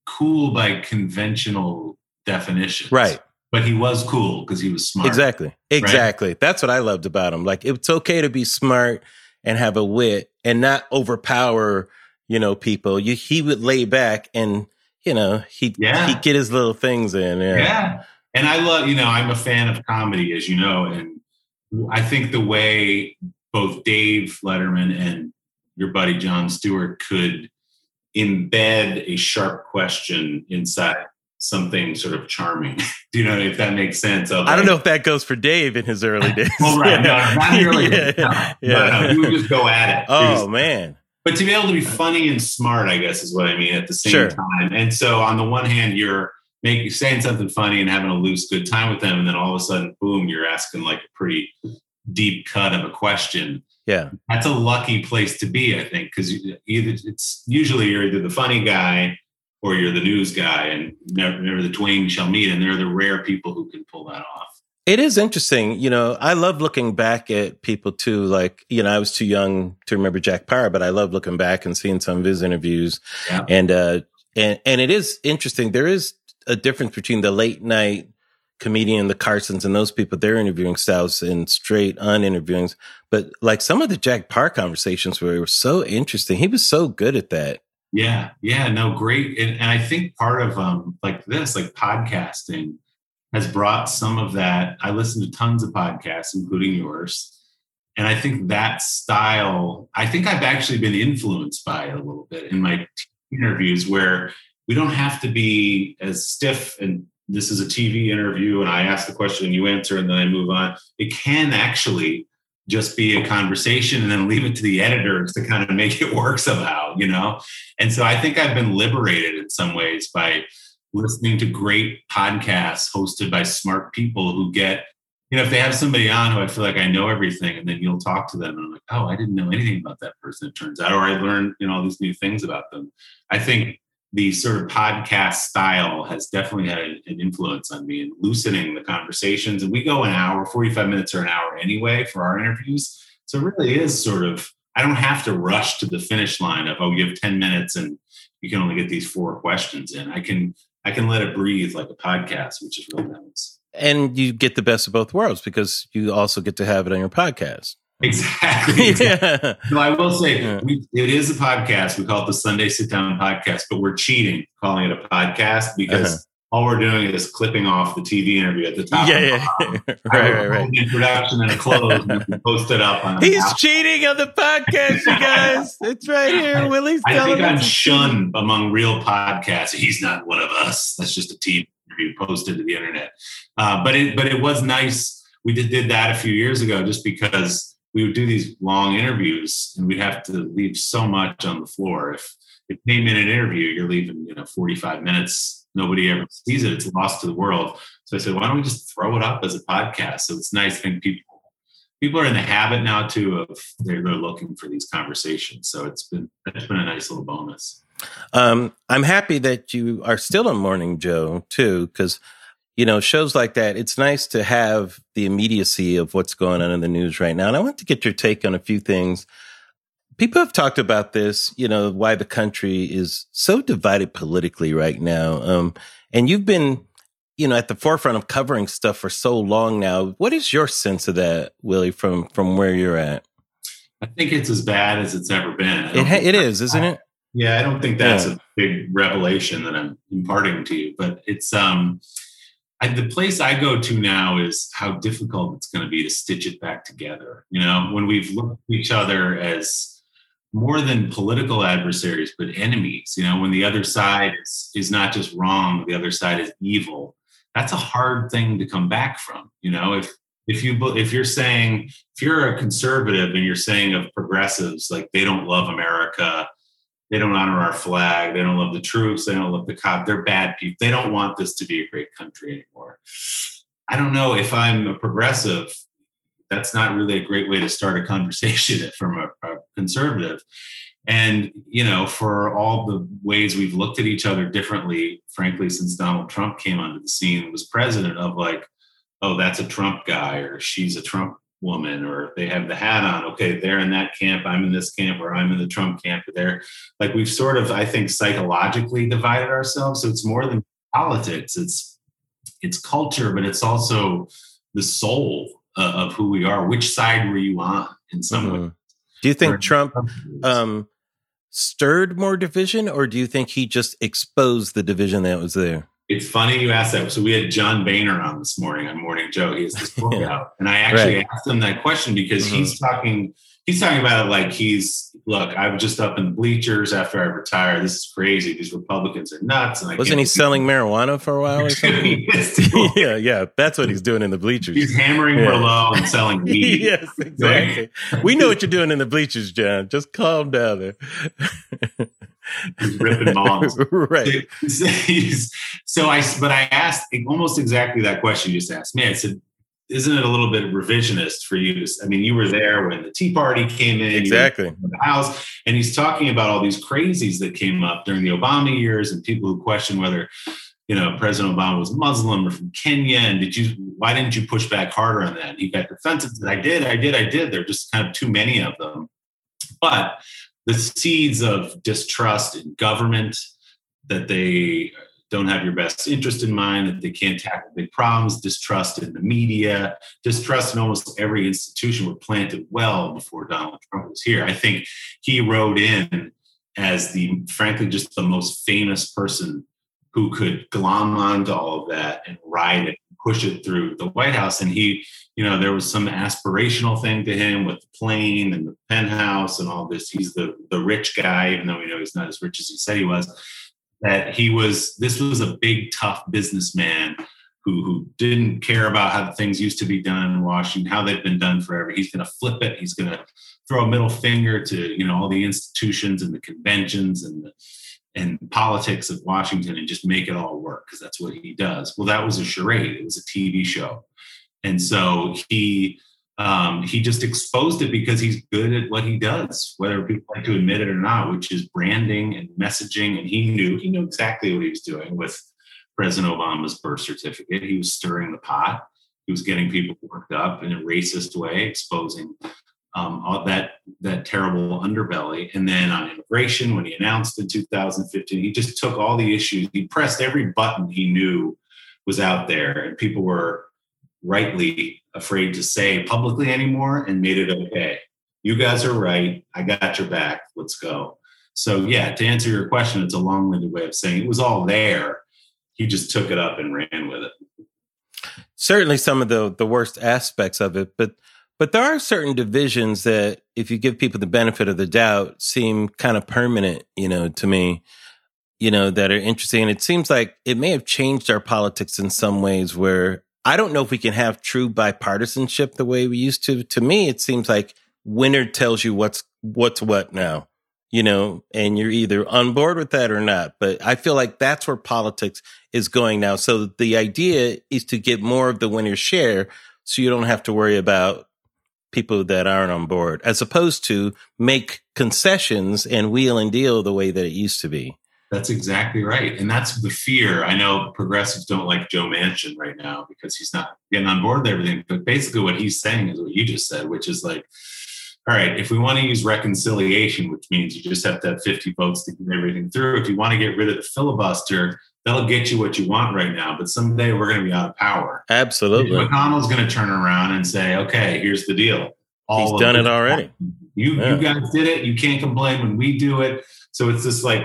cool by conventional definitions. Right. But he was cool because he was smart. Exactly. Exactly. Right? That's what I loved about him. Like, it's okay to be smart and have a wit and not overpower, you know, people. He would lay back and... You know, he'd get his little things in. Yeah. And I love, you know, I'm a fan of comedy, as you know. And I think the way both Dave Letterman and your buddy Jon Stewart could embed a sharp question inside something sort of charming. Do you know if that makes sense? Like, I don't know if that goes for Dave in his early days. Oh, right. No, not early days. No, you would just go at it. Oh, man. But to be able to be funny and smart, I guess, is what I mean at the same time. And so on the one hand, you're saying something funny and having a loose, good time with them. And then all of a sudden, boom, you're asking like a pretty deep cut of a question. Yeah. That's a lucky place to be, I think, because usually you're either the funny guy or you're the news guy and never the Dwayne shall meet. And they're the rare people who can pull that off. It is interesting. You know, I love looking back at people too. Like, you know, I was too young to remember Jack Power, but I love looking back and seeing some of his interviews. Yeah. And it is interesting. There is a difference between the late night comedian, the Carsons and those people, their interviewing styles and straight on interviewings. But like some of the Jack Power conversations were so interesting. He was so good at that. Yeah. Yeah. No, great. And I think part of like this, like podcasting, has brought some of that. I listen to tons of podcasts, including yours. And I think that style, I think I've actually been influenced by it a little bit in my interviews where we don't have to be as stiff and this is a TV interview and I ask the question and you answer and then I move on. It can actually just be a conversation and then leave it to the editors to kind of make it work somehow, you know? And so I think I've been liberated in some ways by listening to great podcasts hosted by smart people who get, you know, if they have somebody on who I feel like I know everything and then you'll talk to them and I'm like, oh, I didn't know anything about that person, it turns out, or I learned, you know, all these new things about them. I think the sort of podcast style has definitely had an influence on me in loosening the conversations. And we go an hour, 45 minutes or an hour anyway for our interviews. So it really is sort of, I don't have to rush to the finish line of, oh, you have 10 minutes and you can only get these 4 questions in. I can let it breathe like a podcast, which is really nice. And you get the best of both worlds because you also get to have it on your podcast. Exactly. Yeah. No, I will say it is a podcast. We call it the Sunday Sit Down Podcast, but we're cheating calling it a podcast because all we're doing is clipping off the TV interview at the top. Yeah. Right. Introduction and a close and post it up. He's cheating on the podcast, you guys. It's right here. Willie's telling us. I think I'm shunned among real podcasts. He's not one of us. That's just a TV interview posted to the internet. But it was nice. We did that a few years ago just because we would do these long interviews and we'd have to leave so much on the floor. If it's an 8-minute interview, you're leaving, 45 minutes. Nobody ever sees it. It's lost to the world. So I said, why don't we just throw it up as a podcast? So it's nice. I think people are in the habit now too of they're looking for these conversations. So it's been a nice little bonus. I'm happy that you are still on Morning Joe too, because shows like that. It's nice to have the immediacy of what's going on in the news right now. And I want to get your take on a few things. People have talked about this, why the country is so divided politically right now. And you've been, at the forefront of covering stuff for so long now. What is your sense of that, Willie, from where you're at? I think it's as bad as it's ever been. It is, isn't it? Yeah, I don't think that's a big revelation that I'm imparting to you, but it's the place I go to now is how difficult it's going to be to stitch it back together. You know, when we've looked at each other as more than political adversaries, but enemies, you know, when the other side is not just wrong, the other side is evil. That's a hard thing to come back from. You know, if you're a conservative and you're saying of progressives, like they don't love America, they don't honor our flag, they don't love the troops, they don't love the cop, they're bad people, they don't want this to be a great country anymore. I don't know if I'm a progressive, that's not really a great way to start a conversation from a conservative. And, you know, for all the ways we've looked at each other differently, frankly, since Donald Trump came onto the scene and was president, of like, oh, that's a Trump guy, or she's a Trump woman, or they have the hat on. Okay, they're in that camp, I'm in this camp, or I'm in the Trump camp. There, like, we've sort of, I think, psychologically divided ourselves. So it's more than politics; it's culture, but it's also the soul of who we are. Which side were you on in some way? Do you think Trump stirred more division, or do you think he just exposed the division that was there? It's funny you asked that. So we had John Boehner on this morning on Morning Joe. He has this book out. And I actually asked him that question because he's talking about it like look, I was just up in the bleachers after I retired. This is crazy. These Republicans are nuts. And wasn't he selling marijuana for a while or something? Yeah. That's what he's doing in the bleachers. He's hammering Merlot and selling weed. Yes, exactly. Right? We know what you're doing in the bleachers, John. Just calm down there. He's ripping balls. Right. So I asked almost exactly that question you just asked me. I said, isn't it a little bit revisionist for you? I mean, you were there when the Tea Party came in. Exactly. In the House. And he's talking about all these crazies that came up during the Obama years and people who question whether, you know, President Obama was Muslim or from Kenya. And why didn't you push back harder on that? And he got defensive. I did. There are just kind of too many of them. But the seeds of distrust in government, that they don't have your best interest in mind, that they can't tackle big problems, distrust in the media, distrust in almost every institution, were planted well before Donald Trump was here. I think he rode in as frankly, just the most famous person who could glom onto all of that and ride it, push it through the White House. And he, you know, there was some aspirational thing to him with the plane and the penthouse and all this. He's the rich guy, even though we know he's not as rich as he said he was, that this was a big, tough businessman who didn't care about how things used to be done in Washington, how they've been done forever. He's going to flip it. He's going to throw a middle finger to, you know, all the institutions and the conventions and politics of Washington and just make it all work, because that's what he does. Well, that was a charade. It was a TV show. And so he just exposed it because he's good at what he does, whether people like to admit it or not, which is branding and messaging. And he knew exactly what he was doing with President Obama's birth certificate. He was stirring the pot. He was getting people worked up in a racist way, exposing all that terrible underbelly. And then on immigration, when he announced in 2015, he just took all the issues. He pressed every button he knew was out there, and people were rightly afraid to say publicly anymore, and made it okay. You guys are right. I got your back. Let's go. So yeah, to answer your question, it's a long-winded way of saying it was all there. He just took it up and ran with it. Certainly some of the worst aspects of it, But there are certain divisions that, if you give people the benefit of the doubt, seem kind of permanent, you know, to me, you know, that are interesting. And it seems like it may have changed our politics in some ways, where I don't know if we can have true bipartisanship the way we used to. To me, it seems like winner tells you what's what now, you know, and you're either on board with that or not. But I feel like that's where politics is going now. So the idea is to get more of the winner's share, so you don't have to worry about people that aren't on board, as opposed to make concessions and wheel and deal the way that it used to be. That's exactly right. And that's the fear. I know progressives don't like Joe Manchin right now because he's not getting on board with everything. But basically what he's saying is what you just said, which is like, all right, if we want to use reconciliation, which means you just have to have 50 votes to get everything through. If you want to get rid of the filibuster, that'll get you what you want right now, but someday we're going to be out of power. Absolutely. McConnell's going to turn around and say, okay, here's the deal. He's done it already. You guys did it. You can't complain when we do it. So it's this like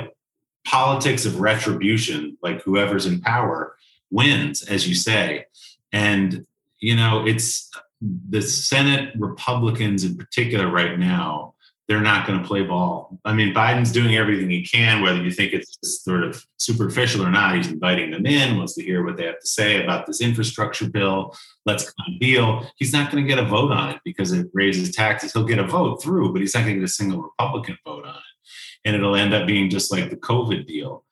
politics of retribution, like whoever's in power wins, as you say. And, you know, it's the Senate Republicans in particular right now, they're not going to play ball. I mean, Biden's doing everything he can, whether you think it's sort of superficial or not. He's inviting them in, wants to hear what they have to say about this infrastructure bill. Let's cut a deal. He's not going to get a vote on it because it raises taxes. He'll get a vote through, but he's not going to get a single Republican vote on it. And it'll end up being just like the COVID deal.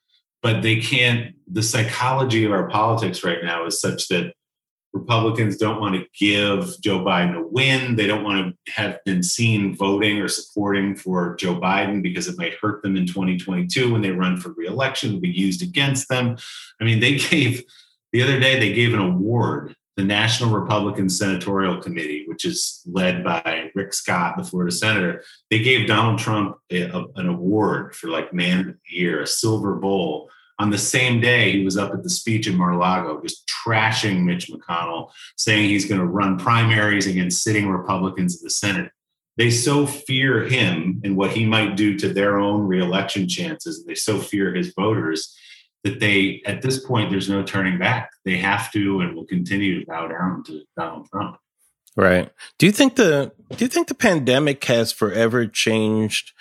But they can't, the psychology of our politics right now is such that Republicans don't want to give Joe Biden a win. They don't want to have been seen voting or supporting for Joe Biden because it might hurt them in 2022 when they run for reelection, will be used against them. I mean, the other day they gave an award, the National Republican Senatorial Committee, which is led by Rick Scott, the Florida senator. They gave Donald Trump an award for like Man of the Year, a silver bowl. On the same day, he was up at the speech in Mar-a-Lago just trashing Mitch McConnell, saying he's going to run primaries against sitting Republicans in the Senate. They so fear him and what he might do to their own reelection chances, and they so fear his voters that they, at this point, there's no turning back. They have to and will continue to bow down to Donald Trump. Right. Do you think the pandemic has forever changed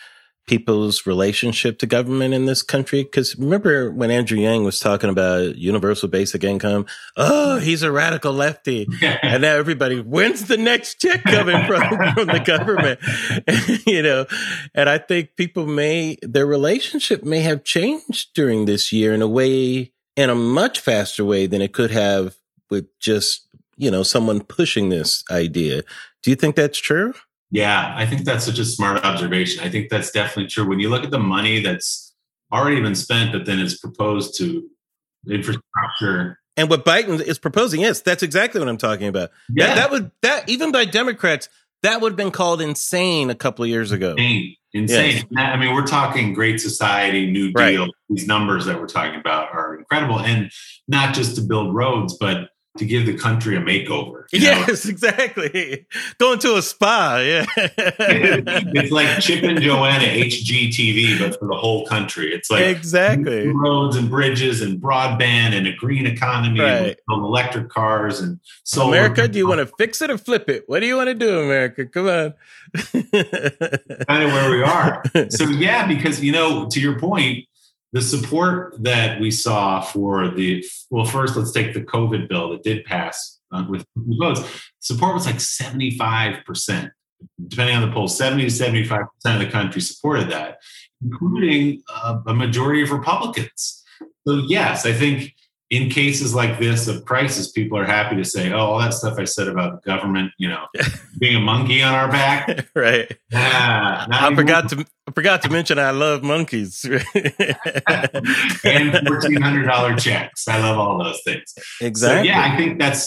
people's relationship to government in this country? Because remember when Andrew Yang was talking about universal basic income? Oh, he's a radical lefty. And now everybody, when's the next check coming from the government? And, you know, and I think their relationship may have changed during this year in a much faster way than it could have with just, you know, someone pushing this idea. Do you think that's true? Yeah, I think that's such a smart observation. I think that's definitely true. When you look at the money that's already been spent, but then it's proposed to infrastructure. And what Biden is proposing, yes, that's exactly what I'm talking about. Yeah. That even by Democrats, that would have been called insane a couple of years ago. Insane. Yes. I mean, we're talking Great Society, New Deal. Right. These numbers that we're talking about are incredible. And not just to build roads, but to give the country a makeover. Yes, exactly. Going to a spa. Yeah. It's like Chip and Joanna HGTV, but for the whole country. It's like exactly roads and bridges and broadband and a green economy, right, and electric cars and solar. America, do you want to fix it or flip it? What do you want to do, America? Come on. Kind of where we are. So yeah, because, you know, to your point, the support that we saw for first let's take the COVID bill that did pass with votes. Support was like 75%, depending on the poll, 70 to 75% of the country supported that, including a majority of Republicans. So yes, I think in cases like this of crisis, people are happy to say, oh, all that stuff I said about the government, you know, being a monkey on our back. Right. I forgot to mention I love monkeys. And $1,400 checks. I love all those things. Exactly. So, yeah,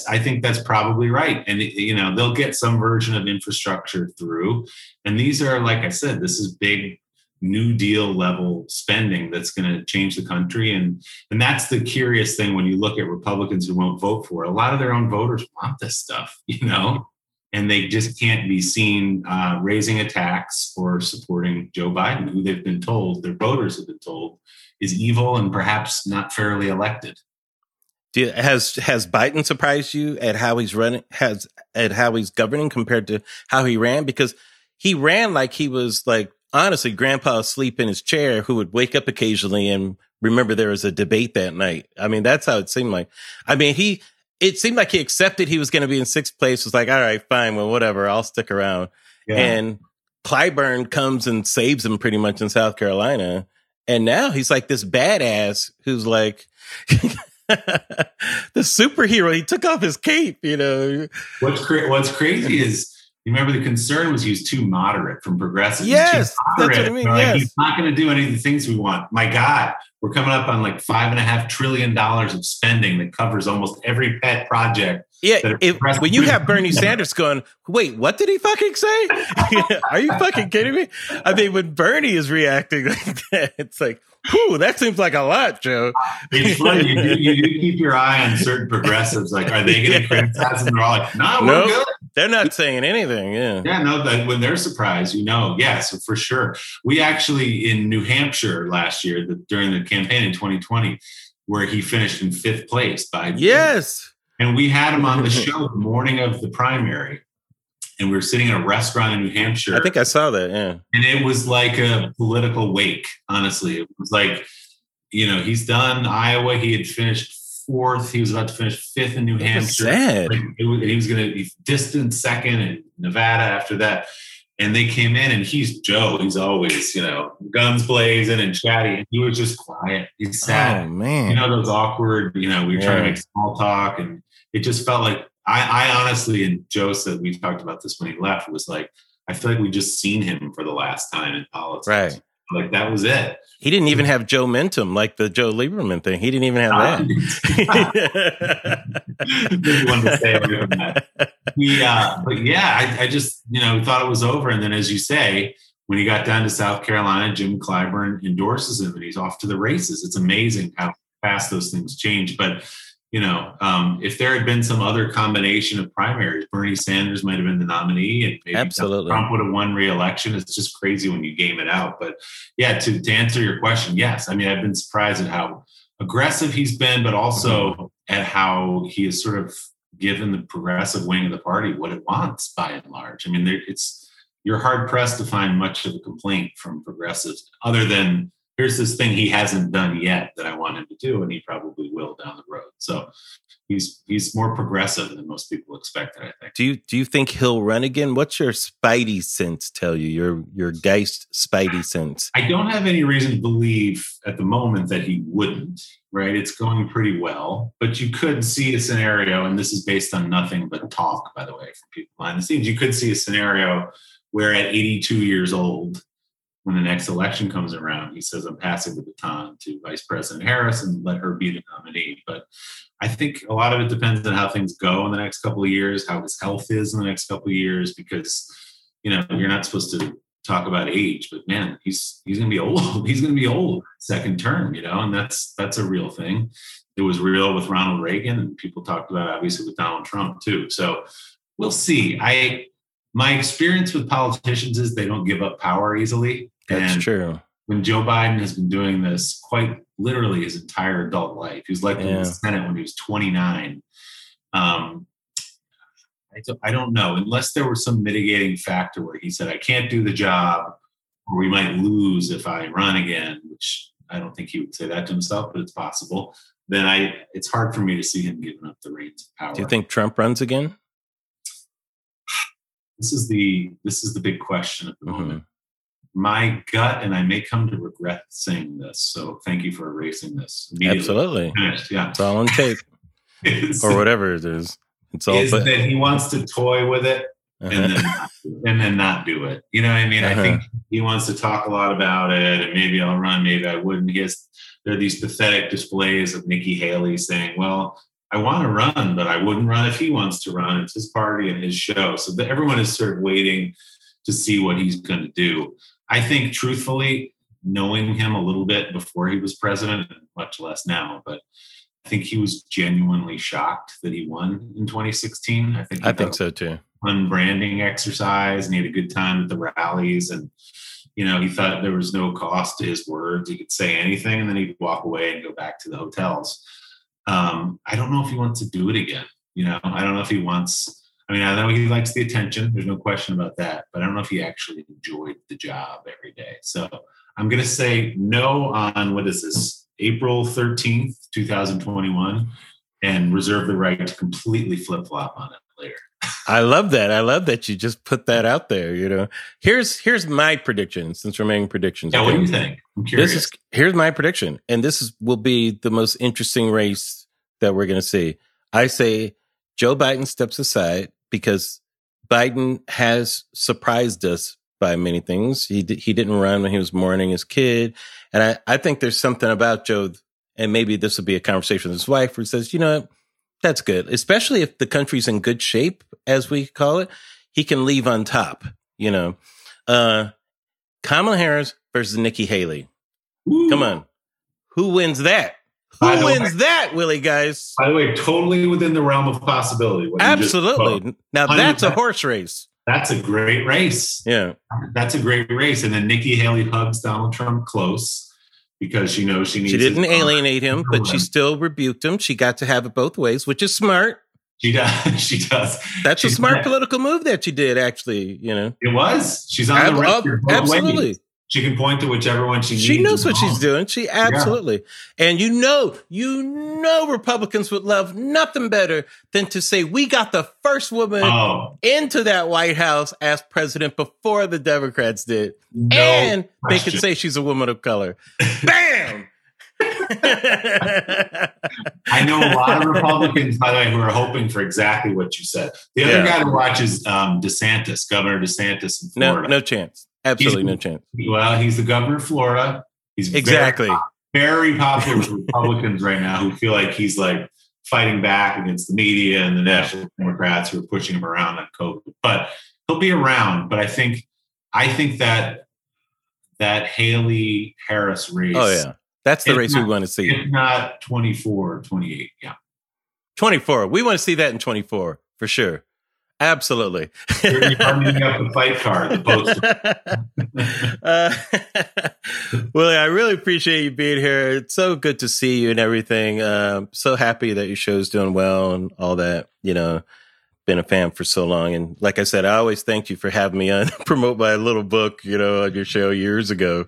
I think that's probably right. And, you know, they'll get some version of infrastructure through. And these are, like I said, this is big New Deal level spending that's going to change the country. And that's the curious thing when you look at Republicans who won't vote for it. A lot of their own voters want this stuff, you know, and they just can't be seen raising a tax or supporting Joe Biden, who they've been told, their voters have been told, is evil and perhaps not fairly elected. Has Biden surprised you at how he's running, at how he's governing compared to how he ran? Because he ran like he was like, honestly, grandpa asleep in his chair who would wake up occasionally and remember there was a debate that night. I mean, that's how it seemed like. I mean, it seemed like he accepted he was going to be in sixth place. Was like, all right, fine. Well, whatever. I'll stick around. Yeah. And Clyburn comes and saves him pretty much in South Carolina. And now he's like this badass who's like the superhero. He took off his cape, you know. What's crazy is, you remember the concern was he's too moderate from progressives. Yes, that's what I mean. Yes. He's not going to do any of the things we want. My God, we're coming up on like $5.5 trillion of spending that covers almost every pet project. Yeah, when you have Bernie Sanders going, wait, what did he fucking say? Are you fucking kidding me? I mean, when Bernie is reacting like that, it's like, whew, that seems like a lot, Joe. It's funny. You keep your eye on certain progressives. Like, are they going to criticize? And they're all like, no, we're good. They're not saying anything. Yeah. Yeah. No, but when they're surprised, you know, yes, for sure. We actually in New Hampshire last year, during the campaign in 2020, where he finished in 5th place by. Yes. And we had him on the show the morning of the primary. And we were sitting in a restaurant in New Hampshire. I think I saw that. Yeah. And it was like a political wake, honestly. It was like, you know, he's done Iowa. He had finished 4th. He was about to finish 5th in New Hampshire. Sad. Like, he was going to be distant 2nd in Nevada after that. And they came in, and he's Joe. He's always, you know, guns blazing and chatty. And he was just quiet. He's sad. Oh, man. You know, those awkward, you know, we were trying to make small talk. And it just felt like, I honestly, and Joe said, we talked about this when he left, was like, I feel like we just seen him for the last time in politics. Right. Like, that was it. He didn't even have Joe Mentum, like the Joe Lieberman thing. He didn't even have that. Didn't want to say that. But yeah, I just, you know, thought it was over. And then, as you say, when he got down to South Carolina, Jim Clyburn endorses him and he's off to the races. It's amazing how fast those things change. But, you know, if there had been some other combination of primaries, Bernie Sanders might have been the nominee, and maybe Trump would have won re-election. It's just crazy when you game it out. But yeah, to answer your question, yes. I mean, I've been surprised at how aggressive he's been, but also at how he has sort of given the progressive wing of the party what it wants by and large. I mean, you're hard pressed to find much of a complaint from progressives other than, here's this thing he hasn't done yet that I want him to do, and he probably will down the road. So he's more progressive than most people expected, I think. Do you think he'll run again? What's your spidey sense tell you? Your Geist spidey sense? I don't have any reason to believe at the moment that he wouldn't, right? It's going pretty well, but you could see a scenario, and this is based on nothing but talk, by the way, from people behind the scenes. You could see a scenario where at 82 years old, when the next election comes around, he says, I'm passing the baton to Vice President Harris and let her be the nominee. But I think a lot of it depends on how things go in the next couple of years, how his health is in the next couple of years, because, you know, you're not supposed to talk about age, but man, he's going to be old. He's going to be old second term, you know, and that's a real thing. It was real with Ronald Reagan, and people talked about it, obviously, with Donald Trump too. So we'll see. My experience with politicians is they don't give up power easily. That's true. When Joe Biden has been doing this quite literally his entire adult life, he was elected to the Senate when he was 29. I don't know, unless there was some mitigating factor where he said, I can't do the job, or we might lose if I run again, which I don't think he would say that to himself, but it's possible. Then it's hard for me to see him giving up the reins of power. Do you think Trump runs again? This is the big question at the moment. My gut, and I may come to regret saying this, so thank you for erasing this. Absolutely. Yeah. It's all on tape. Or whatever it is. It's all is that he wants to toy with it and then not do it. You know what I mean? I think he wants to talk a lot about it, and maybe I'll run, maybe I wouldn't. There are these pathetic displays of Nikki Haley saying, well, I want to run, but I wouldn't run if he wants to run. It's his party and his show. So that everyone is sort of waiting to see what he's going to do. I think, truthfully, knowing him a little bit before he was president, and much less now, but I think he was genuinely shocked that he won in 2016. I think so too. Fun branding exercise, and he had a good time at the rallies, and you know, he thought there was no cost to his words. He could say anything, and then he'd walk away and go back to the hotels. I don't know if he wants to do it again. You know, I don't know if he wants, I mean, I know he likes the attention. There's no question about that, but I don't know if he actually enjoyed the job every day. So I'm going to say no on April 13th, 2021, and reserve the right to completely flip-flop on it later. I love that. I love that you just put that out there. You know, here's my prediction, since we're making predictions. Yeah, what do you think? I'm curious. Here's my prediction, and will be the most interesting race that we're going to see. I say Joe Biden steps aside, because Biden has surprised us by many things. He didn't run when he was mourning his kid, and I think there's something about Joe, and maybe this will be a conversation with his wife, where he says, you know, that's good, especially if the country's in good shape, as we call it. He can leave on top, you know. Kamala Harris versus Nikki Haley. Ooh. Come on. Who wins that? Who wins that, Willie Geist? By the way, totally within the realm of possibility. Absolutely. Now that's a horse race. That's a great race. Yeah. That's a great race. And then Nikki Haley hugs Donald Trump close because she knows she needs. She didn't alienate him, but she still rebuked him. She got to have it both ways, which is smart. She does. She does. That's a smart political move that she did, actually. You know, it was. She's on the record. Absolutely. She can point to whichever one she needs. She knows what she's doing. She absolutely. Yeah. And you know, Republicans would love nothing better than to say, we got the first woman into that White House as president before the Democrats did. No and question. They could say she's a woman of color. Bam! I know a lot of Republicans, by the way, who are hoping for exactly what you said. The other guy to watch is DeSantis, Governor DeSantis in Florida. No chance. Absolutely no chance. Well, he's the governor of Florida. He's very popular with Republicans right now who feel like he's like fighting back against the media and the national Democrats who are pushing him around on COVID. But he'll be around. But I think that Haley-Harris race. Oh, yeah. That's the race we want to see. If not 24 or 28. Yeah. 24. We want to see that in 24 for sure. Absolutely. You're running up the fight card, the poster. Willie, I really appreciate you being here. It's so good to see you and everything. So happy that your show's doing well and all that. You know, been a fan for so long. And like I said, I always thank you for having me on promote my little book, you know, on your show years ago.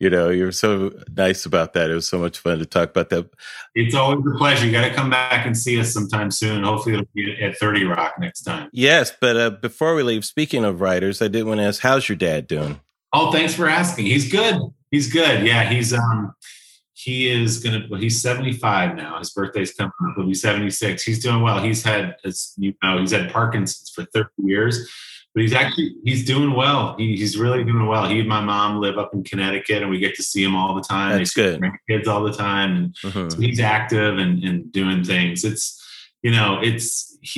You know, you were so nice about that. It was so much fun to talk about that. It's always a pleasure. You got to come back and see us sometime soon. Hopefully it'll be at 30 Rock next time. Yes, but before we leave, speaking of writers, I did want to ask, how's your dad doing? Oh, thanks for asking. He's good. He's good. Yeah, he's 75 now. His birthday's coming up. He'll be 76. He's doing well. He's had, as you know, he's had Parkinson's for 30 years. But he's doing well. He's really doing well. He and my mom live up in Connecticut, and we get to see him all the time. That's good. Kids all the time, and so he's active and doing things. He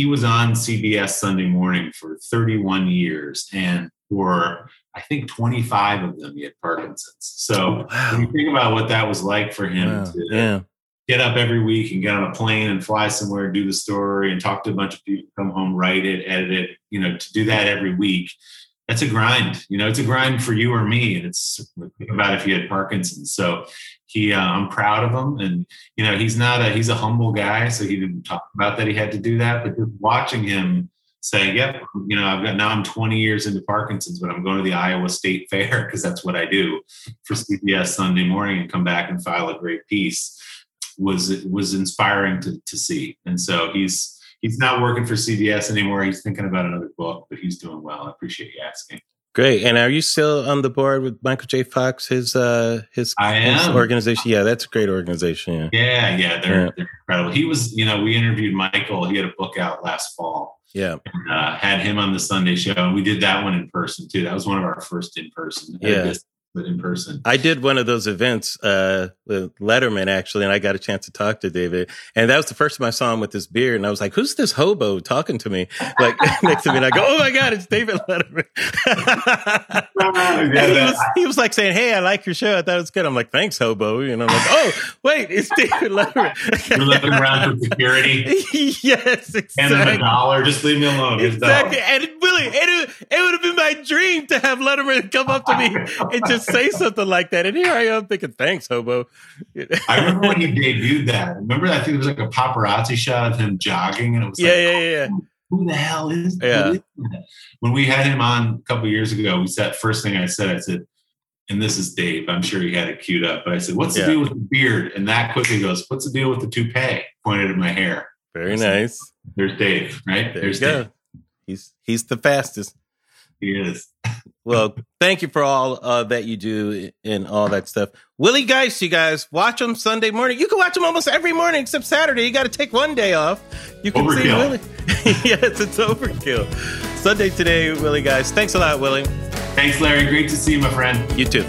was on CBS Sunday Morning for 31 years, and for I think 25 of them he had Parkinson's. So when you think about what that was like for him to get up every week and get on a plane and fly somewhere, do the story and talk to a bunch of people, come home, write it, edit it, you know, to do that every week. That's a grind, you know, it's a grind for you or me. And it's about if you had Parkinson's. So I'm proud of him. And, you know, he's a humble guy. So he didn't talk about that he had to do that, but just watching him say, yep, you know, I'm 20 years into Parkinson's, but I'm going to the Iowa State Fair because that's what I do for CBS Sunday Morning and come back and file a great piece. was inspiring to see. And so he's not working for CBS anymore. He's thinking about another book, but he's doing well. I appreciate you asking. Great. And are you still on the board with Michael J. Fox, his organization? Yeah, that's a great organization. Yeah. They're incredible. He was, you know, we interviewed Michael. He had a book out last fall. Yeah. And, had him on the Sunday show. And we did that one in person too. That was one of our first in person. Yeah. But in person. I did one of those events with Letterman, actually, and I got a chance to talk to David. And that was the first time I saw him with this beard. And I was like, who's this hobo talking to me? Like next to me. And I go, oh, my God, it's David Letterman. he was like saying, hey, I like your show. I thought it was good. I'm like, thanks, hobo. And I'm like, oh, wait, it's David Letterman. You're looking around for security. Yes, exactly. And then $1. Just leave me alone. Exactly. And Willie, it would have been my dream to have Letterman come up to me and just say something like that, and here I am thinking, "Thanks, hobo." I remember when he debuted that. Remember, I think it was like a paparazzi shot of him jogging, and it was who the hell is that? When we had him on a couple years ago, we said first thing I said, and this is Dave. I'm sure he had it queued up, but I said, "What's the deal with the beard?" And that quickly goes, "What's the deal with the toupee?" Pointed at my hair. Very nice. Said, there's Dave, right? There's Dave. He's the fastest. He is. Well, thank you for all that you do and all that stuff. Willie Geist, you guys, watch him Sunday morning. You can watch him almost every morning except Saturday. You got to take one day off. You can overkill. See Willie. Yes, it's overkill. Sunday Today, Willie Geist. Thanks a lot, Willie. Thanks, Larry. Great to see you, my friend. You too.